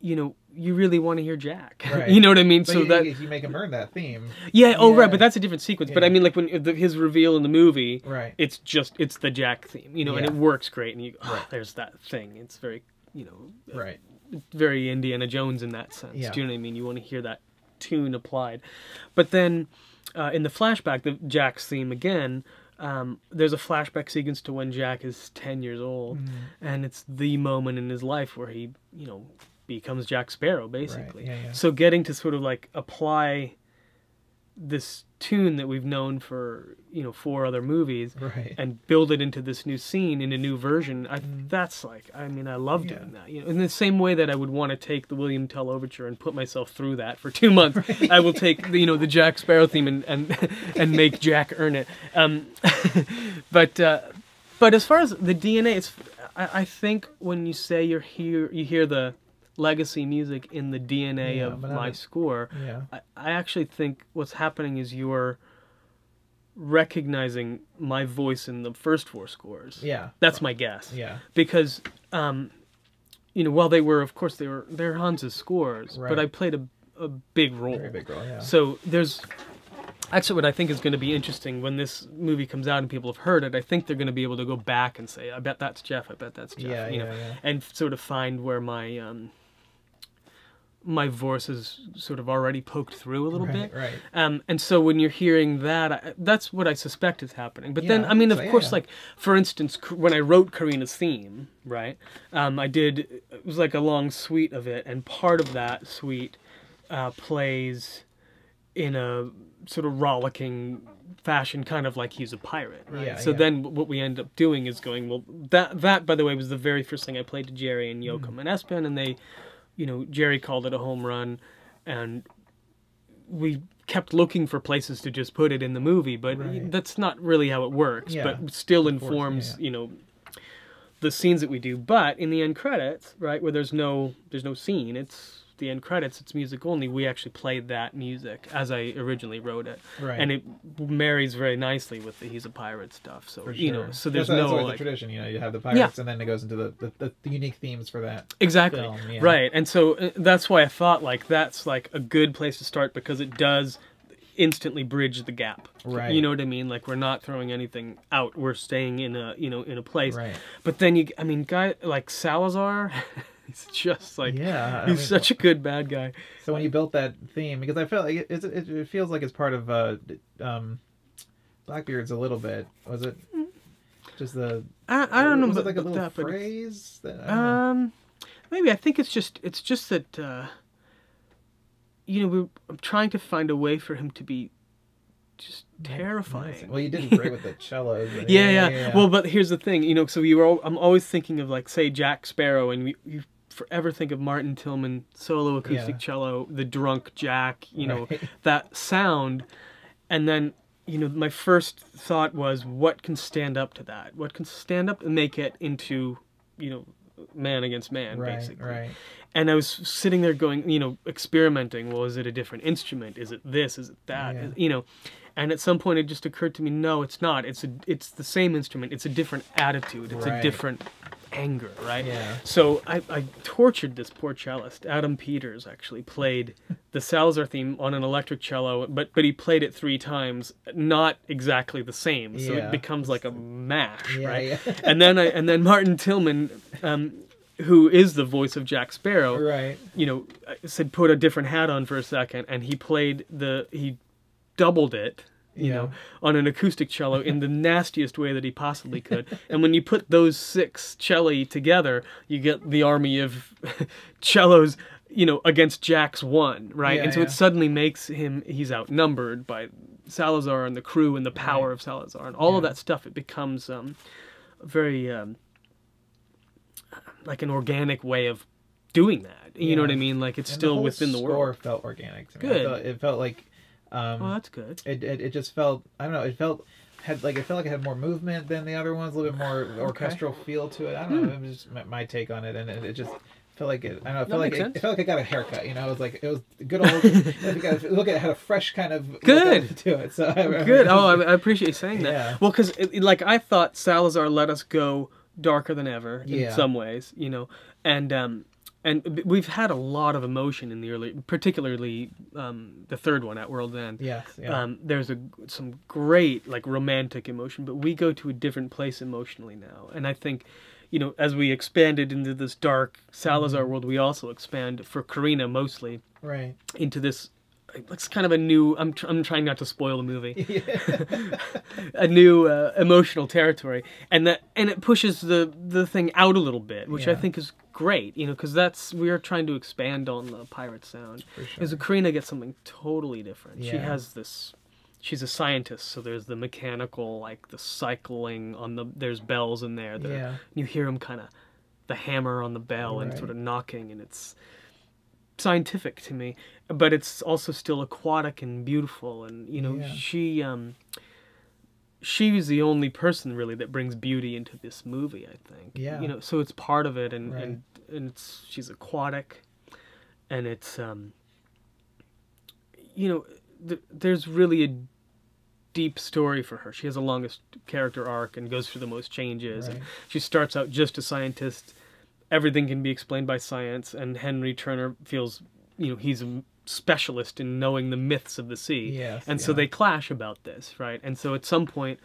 you know. You really want to hear Jack, right. you know what I mean? But so you, that you make him learn that theme. Yeah. Oh, yeah. right. But that's a different sequence. Yeah. But I mean, like when the, his reveal in the movie, right? It's just it's the Jack theme, you know, yeah. and it works great. And you, oh, right. there's that thing. It's very, you know, right. very Indiana Jones in that sense. Yeah. Do you know what I mean? You want to hear that tune applied. But then uh, in the flashback, the Jack's theme again. Um, there's a flashback sequence to when Jack is ten years old, mm. and it's the moment in his life where he, you know. becomes Jack Sparrow, basically. Right. Yeah, yeah. So getting to sort of like apply this tune that we've known for, you know, four other movies right. and build it into this new scene in a new version, I, mm. that's like, I mean, I love yeah. doing that. You know, in the same way that I would want to take the William Tell Overture and put myself through that for two months, right. I will take, the, you know, the Jack Sparrow theme and, and, and make Jack earn it. Um, but, uh, but as far as the D N A, it's, I, I think when you say you're here, you hear the legacy music in the D N A yeah, of my I, score, yeah. I, I actually think what's happening is you're recognizing my voice in the first four scores. Yeah. That's my guess. Yeah. Because, um, you know, while they were, of course, they were, they're Hans's scores, right. but I played a, a big role. Very big role, yeah. So there's... Actually, what I think is going to be interesting when this movie comes out and people have heard it, I think they're going to be able to go back and say, I bet that's Jeff, I bet that's Jeff, yeah, you yeah, know, yeah. and sort of find where my... Um, my voice is sort of already poked through a little right, bit. Right. Um, and so when you're hearing that, I, that's what I suspect is happening. But yeah, then, I mean, of so, course, yeah. like, for instance, when I wrote Karina's theme, right, um, I did, it was like a long suite of it. And part of that suite uh, plays in a sort of rollicking fashion, kind of like he's a pirate. Right? Yeah, so yeah. then what we end up doing is going, well, that, that, by the way, was the very first thing I played to Jerry and Joachim mm. and Espen, and they... You know, Jerry called it a home run, and we kept looking for places to just put it in the movie, but right. that's not really how it works, yeah. but still informs, yeah, yeah. you know, the scenes that we do. But in the end credits, right, where there's no there's no scene, it's the end credits, it's music only. We actually played that music as I originally wrote it, right. and it marries very nicely with the He's a Pirate stuff. So sure. you know, so there's that's, no that's like, the tradition. You know, you have the pirates, yeah. and then it goes into the, the, the, the unique themes for that. Exactly, film, yeah. right. And so uh, that's why I thought like that's like a good place to start, because it does instantly bridge the gap. Right. You know what I mean? Like we're not throwing anything out. We're staying in a you know in a place. Right. But then you, I mean, guy like Salazar. He's just like, yeah, he's I mean, such a good bad guy. So when you built that theme, because I felt like it, it, it feels like it's part of uh, um, Blackbeard's a little bit. Was it just the? I, I don't know. Was it like a little that, phrase? That, I don't um, know. Maybe I think it's just it's just that uh, you know we're I'm trying to find a way for him to be just terrifying. Well, you did great with the cello. Yeah, yeah, yeah, yeah. Well, but here's the thing, you know. So you were. All, I'm always thinking of like say Jack Sparrow, and we. You, forever think of Martin Tillman solo acoustic yeah. cello, the drunk Jack, you know, right. that sound. And then, you know, my first thought was, what can stand up to that? What can stand up and make it into, you know, man against man, right, basically. Right. And I was sitting there going, you know, experimenting. Well, is it a different instrument? Is it this? Is it that? Yeah. Is, you know, and at some point it just occurred to me, no, it's not. It's a, it's the same instrument. It's a different attitude. It's right. a different anger, right? Yeah. So I, I tortured this poor cellist. Adam Peters actually played the Salazar theme on an electric cello, but but he played it three times, not exactly the same. So yeah. it becomes like a mash, yeah, right? Yeah. And then I, and then Martin Tillman, um, who is the voice of Jack Sparrow, right? You know, said put a different hat on for a second, and he played the he doubled it. You yeah. know, on an acoustic cello in the nastiest way that he possibly could. And when you put those six celli together, you get the army of cellos, you know, against Jack's one, right? Yeah, and so yeah. it suddenly makes him, he's outnumbered by Salazar and the crew and the power right. of Salazar and all yeah. of that stuff. It becomes um, very, um, like an organic way of doing that. You yeah. know what I mean? Like it's and still the whole within the score world. Felt organic to me. Good. I felt, it felt like... Um, well, that's good. It, it it just felt I don't know. It felt had like it felt like it had more movement than the other ones. A little bit more orchestral okay. feel to it. I don't hmm. know. It was just my, my take on it, and it, it just felt like it. I don't know. It felt like it, it felt like I got a haircut. You know, it was like it was good old. It got, look at it had a fresh kind of good to it. So I, I good. Remember. Oh, I appreciate you saying that. Yeah. Well, because like I thought Salazar let us go darker than ever yeah. in some ways. You know, and. um And we've had a lot of emotion in the early, particularly um, the third one, At World's End. Yes, yeah. Um, there's a, some great, like, romantic emotion, but we go to a different place emotionally now. And I think, you know, as we expanded into this dark Salazar mm-hmm. world, we also expand, for Karina mostly, right. into this, it's kind of a new, I'm, tr I'm trying not to spoil the movie, yeah. a new uh, emotional territory. And that, and it pushes the, the thing out a little bit, which yeah. I think is great, you know, because that's we are trying to expand on the pirate sound. Because sure. Karina gets something totally different. Yeah. She has this. She's a scientist, so there's the mechanical, like the cycling on the. There's bells in there. That yeah. are, you hear them kind of, the hammer on the bell right. and sort of knocking, and it's scientific to me. But it's also still aquatic and beautiful, and you know yeah. she. Um, She's the only person really that brings beauty into this movie, I think. Yeah. You know, so it's part of it, and right. and, and it's she's aquatic, and it's um. You know, th there's really a deep story for her. She has the longest character arc and goes through the most changes. Right. And she starts out just a scientist. Everything can be explained by science, and Henry Turner feels, you know, he's a specialist in knowing the myths of the sea. Yes, and yeah. so they clash about this, right? And so at some point,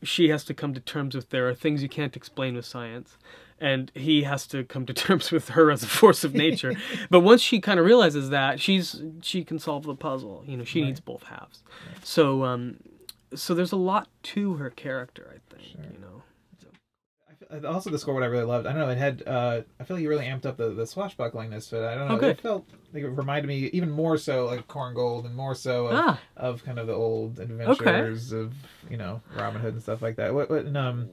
she has to come to terms with there are things you can't explain with science, and he has to come to terms with her as a force of nature. But once she kind of realizes that, she's she can solve the puzzle. You know, she right. needs both halves. Right. So, um, so there's a lot to her character, I think, sure. you know. Also, the score, what I really loved, I don't know, it had, uh, I feel like you really amped up the, the swashbucklingness, but I don't know, oh, it felt, like, it reminded me even more so, like, Corn Gold, and more so of, ah. of kind of the old adventures okay. of, you know, Robin Hood and stuff like that. What, what, and, um,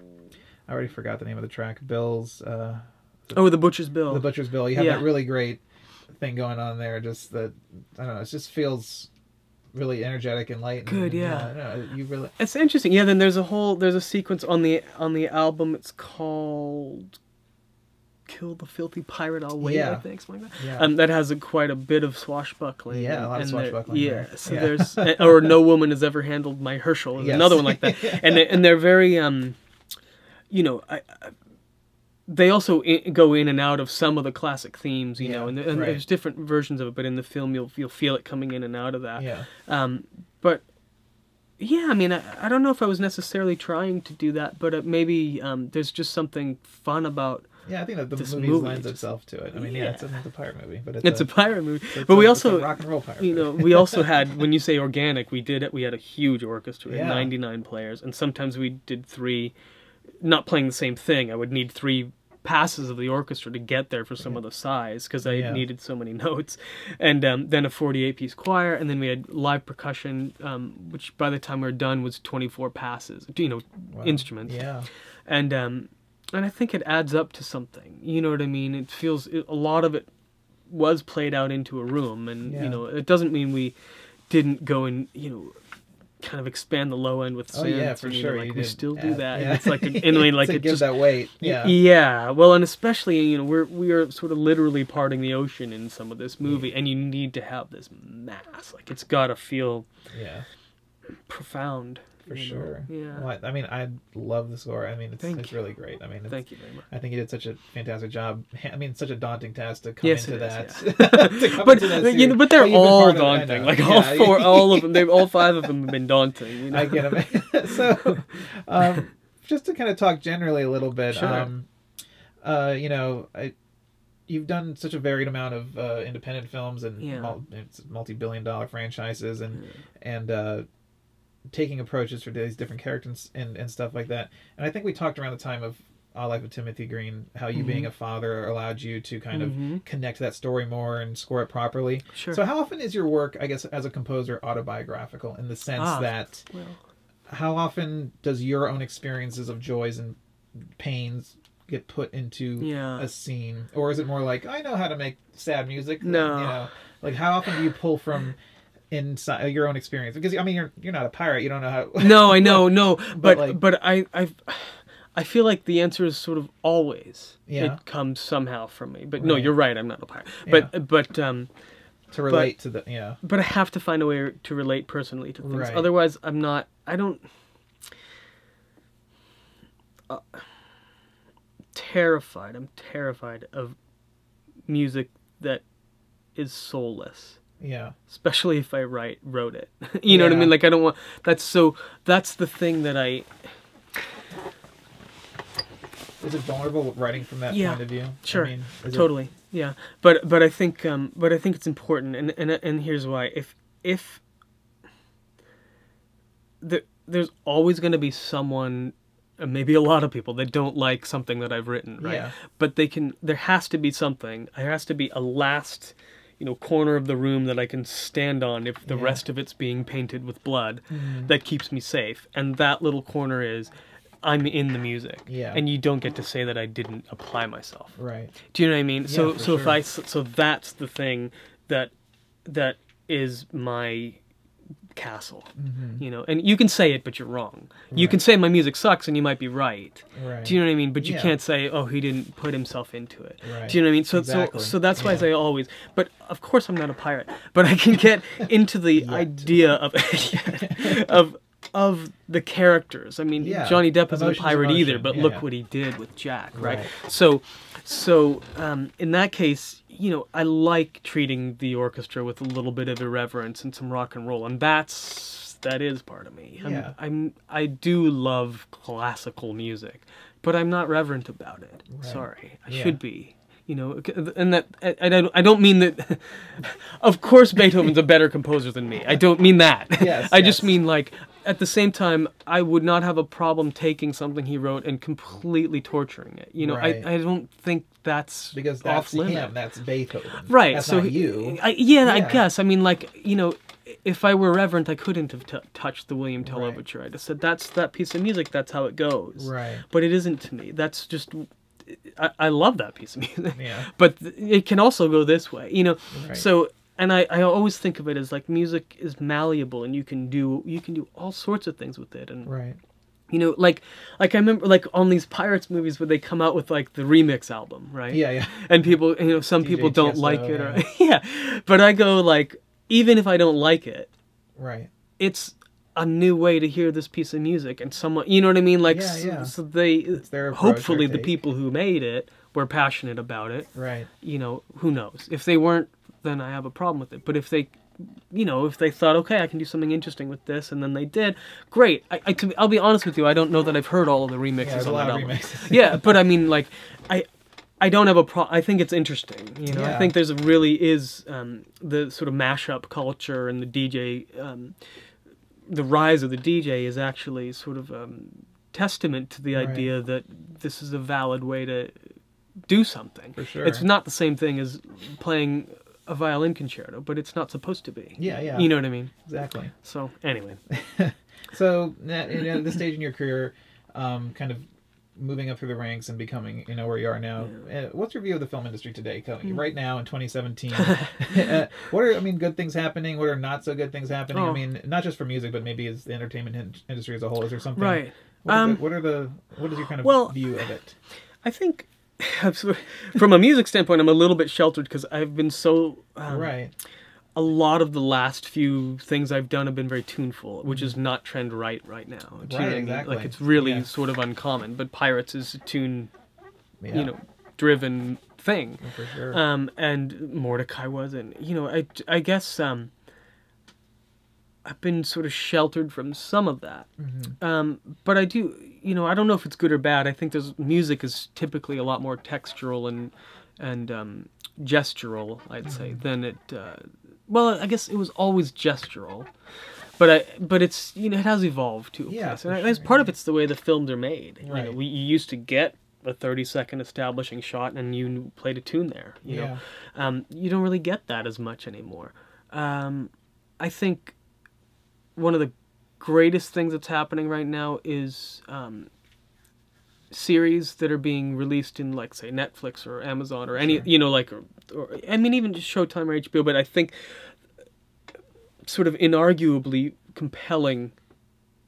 I already forgot the name of the track, Bill's, uh... Oh, The Butcher's Bill. The Butcher's Bill, you have yeah. that really great thing going on there, just that, I don't know, it just feels... really energetic and light. And, Good, yeah. And, uh, no, you really. It's interesting. Yeah. Then there's a whole there's a sequence on the on the album. It's called "Kill the Filthy Pirate, I'll Wait," yeah. I think, something like that. Yeah. Um, that has a, quite a bit of swashbuckling. Yeah, and, a lot of swashbuckling. Yeah, there. so yeah. there's or "No Woman Has Ever Handled My Herschel" is yes. another one like that, and they, and they're very, um, you know, I, I, they also in, go in and out of some of the classic themes, you yeah, know, and, and right. there's different versions of it. But in the film, you'll you'll feel it coming in and out of that. Yeah. Um, but yeah, I mean, I, I don't know if I was necessarily trying to do that, but uh, maybe um, there's just something fun about. Yeah, I think that the movie lends itself to it. I mean, yeah, yeah it's, a, it's a pirate movie, but it's, it's a, a pirate movie. But a, we also rock and roll pirate. You know, we also had when you say organic, we did it. We had a huge orchestra, yeah. ninety-nine players, and sometimes we did three, not playing the same thing. I would need three passes of the orchestra to get there for some yeah. of the size because I yeah. needed so many notes, and um, then a forty-eight piece choir, and then we had live percussion, um, which by the time we were done was twenty-four passes. You know, wow. instruments. Yeah, and. Um, And I think it adds up to something. You know what I mean? It feels it, a lot of it was played out into a room, and yeah. you know, it doesn't mean we didn't go and you know, kind of expand the low end with synths. Oh yeah, for and, sure. Know, like, you we still add, do that. Yeah. And it's like a, anyway, like to it gives that weight. Yeah. Yeah. Well, and especially you know, we're we are sort of literally parting the ocean in some of this movie, yeah. and you need to have this mass. Like it's got to feel yeah profound. For you sure. Know, yeah. Well, I, I mean, I love the score. I mean, it's, it's really great. I mean, it's, thank you very much. I think you did such a fantastic job. I mean, it's such a daunting task to come yes, into that. Is, yeah. to come but into that you know, but they're but all daunting. Like yeah. all four, all of them. They've all five of them have been daunting. You know? I get them. So, um, just to kind of talk generally a little bit, sure. um, uh, you know, I. You've done such a varied amount of uh, independent films and yeah. mul multi-billion-dollar franchises, and yeah. and. Uh, taking approaches for these different characters and, and stuff like that. And I think we talked around the time of Our Life with Timothy Green, how you mm-hmm. being a father allowed you to kind mm-hmm. of connect that story more and score it properly. Sure. So how often is your work, I guess, as a composer autobiographical in the sense ah, that well. how often does your own experiences of joys and pains get put into yeah. a scene? Or is it more like, I know how to make sad music? No. You know, like how often do you pull from... inside your own experience, because I mean you're you're not a pirate, you don't know how. No, I know, no, but but, like, but I I I feel like the answer is sort of always yeah. it comes somehow from me. But right. no, you're right, I'm not a pirate. But yeah. but um, to relate but, to the yeah. But I have to find a way to relate personally to things. Right. Otherwise, I'm not. I don't. Uh, terrified. I'm terrified of music that is soulless. Yeah. Especially if I write wrote it. You know yeah. what I mean? Like I don't want that's so that's the thing that I Is it vulnerable writing from that yeah, point of view? Sure. I mean, totally. It... Yeah. But but I think um but I think it's important and and and here's why. If if there there's always going to be someone, maybe a lot of people, that don't like something that I've written, right? Yeah. But they can there has to be something. There has to be a last you know, corner of the room that I can stand on if the yeah. rest of it's being painted with blood mm. that keeps me safe. And that little corner is, I'm in the music. Yeah. And you don't get to say that I didn't apply myself. Right. Do you know what I mean? Yeah, so so sure. if I, so that's the thing that, that is my castle, mm-hmm. you know, and you can say it, but you're wrong. Right. You can say my music sucks and you might be right. Right. Do you know what I mean? But you yeah. can't say, oh, he didn't put himself into it. Right. Do you know what I mean? So, exactly. so, so that's why yeah. I say always, but of course I'm not a pirate, but I can get into the idea of, of, of the characters. I mean, yeah. Johnny Depp isn't a pirate emotion. either, but yeah, look yeah. what he did with Jack. Right. right. So, so, um, in that case, you know, I like treating the orchestra with a little bit of irreverence and some rock and roll, and that's that is part of me. I'm, yeah. I'm I do love classical music, but I'm not reverent about it. Right. Sorry, I yeah. should be. You know, and that and I don't mean that. Of course, Beethoven's a better composer than me. I don't mean that. Yes, I yes. just mean like. At the same time, I would not have a problem taking something he wrote and completely torturing it. You know, right. I, I don't think that's because that's off limit. Him, that's Beethoven. Right. That's so not you. I, yeah, yeah, I guess. I mean, like, you know, if I were reverent, I couldn't have t touched the William Tell Overture. Right. I just said, that's that piece of music. That's how it goes. Right. But it isn't to me. That's just... I, I love that piece of music. Yeah. But it can also go this way, you know. Right. So And I, I always think of it as like music is malleable, and you can do you can do all sorts of things with it. And right. You know, like, like I remember, like, on these Pirates movies where they come out with, like, the remix album, right? Yeah, yeah. And people, you know, some D J people don't T S O, like it. Or, yeah. yeah. But I go, like, even if I don't like it, right, it's a new way to hear this piece of music. And someone, you know what I mean? Like, yeah, yeah. So they, it's their approach, hopefully the people who made it were passionate about it. Right. You know, who knows? If they weren't, then I have a problem with it. But if they... you know, if they thought, okay, I can do something interesting with this, and then they did, great. I, I, to, I'll be honest with you, I don't know that I've heard all of the remixes yeah, on that lot album. Of remixes. Yeah, but I mean, like, I, I don't have a pro. I think it's interesting. You know, yeah. I think there's a really is um, the sort of mashup culture and the D J, um, the rise of the D J is actually sort of um, testament to the right. idea that this is a valid way to do something. For sure, it's not the same thing as playing a violin concerto, but it's not supposed to be. Yeah, yeah. You know what I mean? Exactly. So, anyway. So, at this stage in your career, um, kind of moving up through the ranks and becoming, you know, where you are now, yeah. uh, what's your view of the film industry today, Cohen? Mm. Right now, in twenty seventeen, uh, what are, I mean, good things happening? What are not so good things happening? Oh. I mean, not just for music, but maybe as the entertainment industry as a whole. Is there something? Right. What, um, are, the, what are the, what is your kind of well, view of it? I think... from a music standpoint, I'm a little bit sheltered because I've been so... Um, right. A lot of the last few things I've done have been very tuneful, which mm-hmm. is not trend right right now. Right, you know, exactly. Like, it's really yeah. sort of uncommon, but Pirates is a tune, yeah. you know, driven thing. Yeah, for sure. Um, and Mordecai was, and, you know, I, I guess um, I've been sort of sheltered from some of that. Mm-hmm. um, but I do... You know, I don't know if it's good or bad. I think there's music is typically a lot more textural and and um, gestural, I'd say, than it. Uh, well, I guess it was always gestural, but I but it's you know it has evolved to a yeah, place. And sure, I, part yeah. of it's the way the films are made. Right. You know, we you used to get a thirty second establishing shot and you played a tune there. You yeah. know, um, you don't really get that as much anymore. Um, I think one of the greatest thing that's happening right now is um, series that are being released in, like, say, Netflix or Amazon or any, sure. you know, like, or, or, I mean, even just Showtime or H B O, but I think sort of inarguably compelling,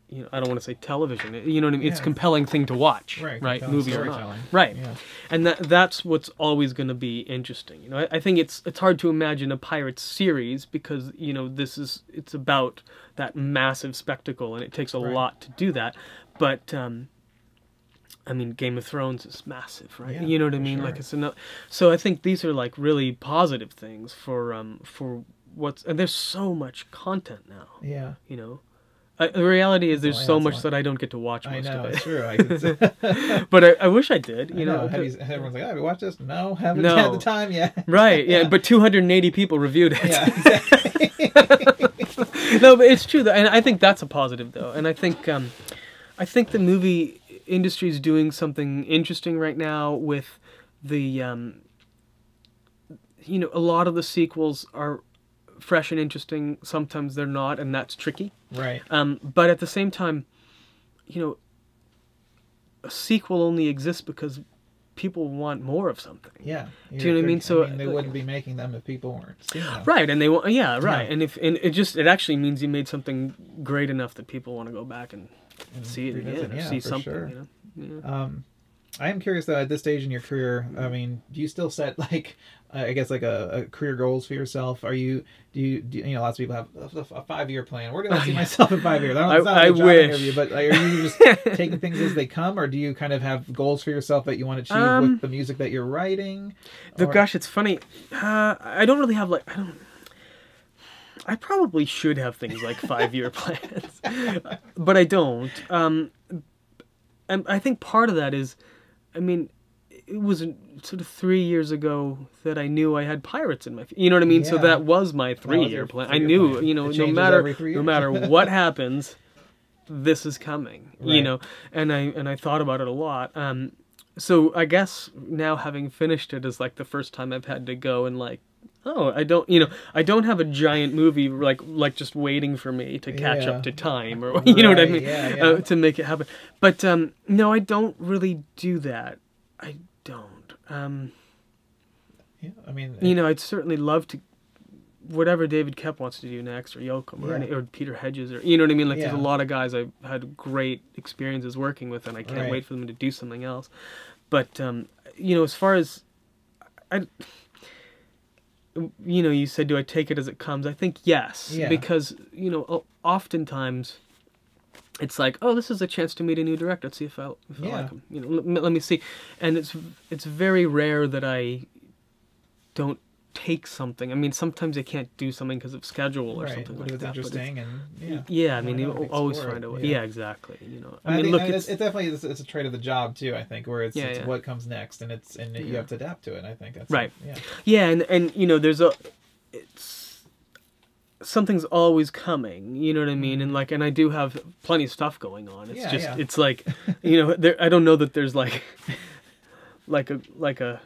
you know, I don't want to say television, you know what I mean? Yeah. It's a compelling thing to watch, right? right? Movie or not. Right. Yeah. And that that's what's always going to be interesting. You know, I, I think it's it's hard to imagine a Pirates series because, you know, this is, it's about... that massive spectacle, and it takes a right. lot to do that. But um, I mean, Game of Thrones is massive, right? Yeah, you know what I mean? Sure. Like, it's enough. So I think these are, like, really positive things for um, for what's, and there's so much content now. Yeah, you know. I, the reality is there's oh, yeah, so much that I don't get to watch most I know, of it. It's true. I can say. But I, I wish I did. You I know, know. Have you, everyone's like, "Oh, have you watched this?" No, haven't no. had the time yet. Right. Yeah. yeah. But two hundred eighty people reviewed it. Yeah. Exactly. No, but it's true, though, and I think that's a positive, though. And I think, um, I think the movie industry is doing something interesting right now with the, um, you know, a lot of the sequels are fresh and interesting. Sometimes they're not, and that's tricky. Right. Um, but at the same time, you know, a sequel only exists because people want more of something. Yeah. Do you know what I mean? So I mean, they wouldn't be making them if people weren't seeing them. Right, and they want, yeah, right. Yeah. And if and it just it actually means you made something great enough that people want to go back and, and see it again, or yeah, see something. Sure. You know? Yeah. Um, I am curious though. At this stage in your career, I mean, do you still set like, uh, I guess like a, a career goals for yourself? Are you do you do, you know? Lots of people have a, a five year plan. Where do I see myself in five years? I, don't, it's not I, a I job wish. Interview, but like, are you just taking things as they come, or do you kind of have goals for yourself that you want to achieve um, with the music that you're writing? The, or... Gosh, it's funny. Uh, I don't really have like I don't. I probably should have things like five year plans, but I don't. Um, and I think part of that is. I mean, it was sort of three years ago that I knew I had Pirates in my... You know what I mean? Yeah. So that was my three-year plan. Three I knew, plan. You know, no matter no matter what happens, this is coming, right. you know? And I and I thought about it a lot. Um, so I guess now having finished it is like the first time I've had to go and like, oh, I don't, you know, I don't have a giant movie like like just waiting for me to catch yeah. up to time or you know right, what I mean yeah, yeah. Uh, to make it happen. But um, no, I don't really do that. I don't. Um, yeah, I mean, you know, I'd certainly love to whatever David Koepp wants to do next, or Yoakum, or, yeah. any, or Peter Hedges, or you know what I mean. Like yeah. there's a lot of guys I've had great experiences working with, and I can't right. wait for them to do something else. But um, you know, as far as I, you know, you said, do I take it as it comes? I think yes, yeah. because you know, oftentimes it's like, oh, this is a chance to meet a new director. Let's see if I, if yeah. I like him. You know, let, let me see. And it's it's very rare that I don't take something. I mean, sometimes they can't do something because of schedule or right. something like it's that. Interesting but it's interesting, and yeah, yeah. I mean, you always find a way. Yeah. yeah, exactly. You know, I, I mean, think, look, I mean, it's, it's definitely it's, it's a trait of the job too. I think where it's, yeah, it's yeah. what comes next, and it's and yeah. you have to adapt to it. And I think that's right. It. Yeah, yeah, and and you know, there's a it's something's always coming. You know what I mean? And like, and I do have plenty of stuff going on. It's yeah, just yeah. it's like you know, there, I don't know that there's like like a like a.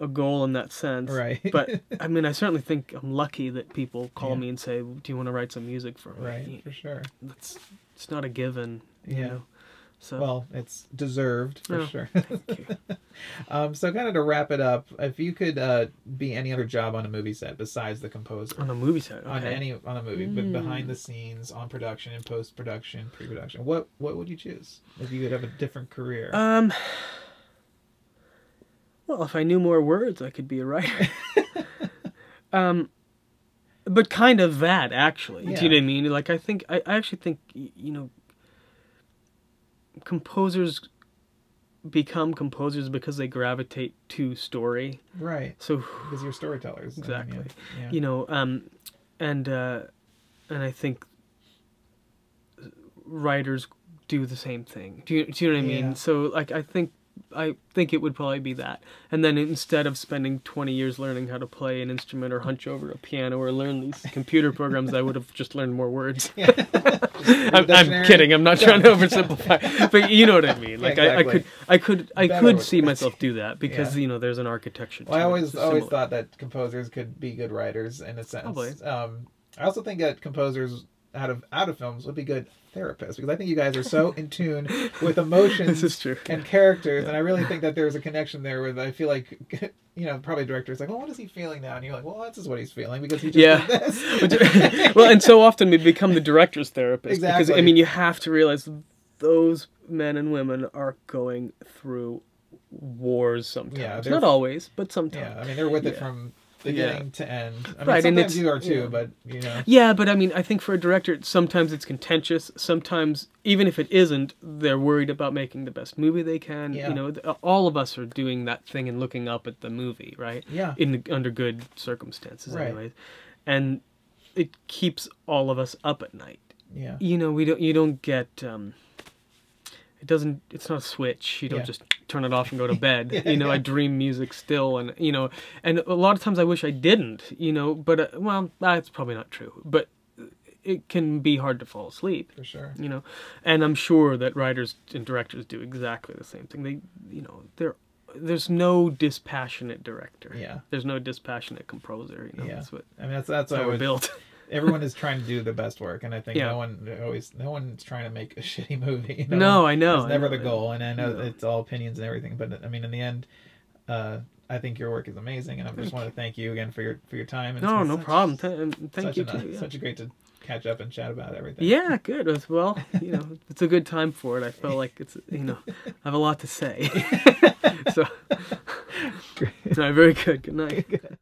a goal in that sense, right? But I mean, I certainly think I'm lucky that people call yeah. me and say, "Do you want to write some music for me?" Right, for sure. That's it's not a given, yeah. you know. So well, it's deserved for no, sure. Thank you. um, so, kind of to wrap it up, if you could uh, be any other job on a movie set besides the composer, on a movie set, okay. on any on a movie, mm. but behind the scenes, on production, in post production, pre production, what what would you choose if you could have a different career? Um. Well, if I knew more words, I could be a writer. um, but kind of that, actually. Yeah. Do you know what I mean? Like, I think, I, I actually think, you know, composers become composers because they gravitate to story. Right. So, because you're storytellers. Exactly. I mean, yeah. Yeah. You know, um, and, uh, and I think writers do the same thing. Do you, do you know what I mean? Yeah. So, like, I think, I think it would probably be that. And then instead of spending twenty years learning how to play an instrument or hunch over a piano or learn these computer programs, I would have just learned more words. Yeah. I'm, I'm kidding. I'm not trying to oversimplify. But you know what I mean. Like yeah, exactly. I, I could, I could, I could see myself do that because, yeah. you know, there's an architecture. Well, I always, always thought that composers could be good writers in a sense. Probably. Um, I also think that composers out of, out of films would be good therapists, because I think you guys are so in tune with emotions and characters, yeah. and I really think that there's a connection there with, I feel like, you know, probably director's like, well, what is he feeling now? And you're like, well, this is what he's feeling, because he just yeah. did this. Well, and so often we become the director's therapist. Exactly. Because, I mean, you have to realize those men and women are going through wars sometimes. Yeah, not always, but sometimes. Yeah, I mean, they're with yeah. it from beginning yeah. to end. I mean, right, sometimes you are too, yeah. but you know. Yeah, but I mean, I think for a director, sometimes it's contentious. Sometimes, even if it isn't, they're worried about making the best movie they can. Yeah. You know, all of us are doing that thing and looking up at the movie, right? Yeah. In under good circumstances, right. anyways, and it keeps all of us up at night. Yeah. You know, we don't. You don't get. Um, It doesn't, it's not a switch. You don't yeah. just turn it off and go to bed. yeah, you know, yeah. I dream music still. And, you know, and a lot of times I wish I didn't, you know, but, uh, well, that's probably not true. But it can be hard to fall asleep. For sure. You know, and I'm sure that writers and directors do exactly the same thing. They, you know, they're, there's no dispassionate director. Yeah. There's no dispassionate composer. You know, yeah. that's what, I mean, that's, that's how we're built. Everyone is trying to do the best work, and I think yeah. no one always, no one's trying to make a shitty movie. No, no one, I know. It's never know, the goal, and I know yeah. it's all opinions and everything. But I mean, in the end, uh, I think your work is amazing, and I just want to thank you again for your for your time. And no, no such, problem. Th thank you. A, too, yeah. Such a great to catch up and chat about everything. Yeah, good. It was, well, you know, it's a good time for it. I felt like it's, you know, I have a lot to say. So, great. No, very good. Good night. Good.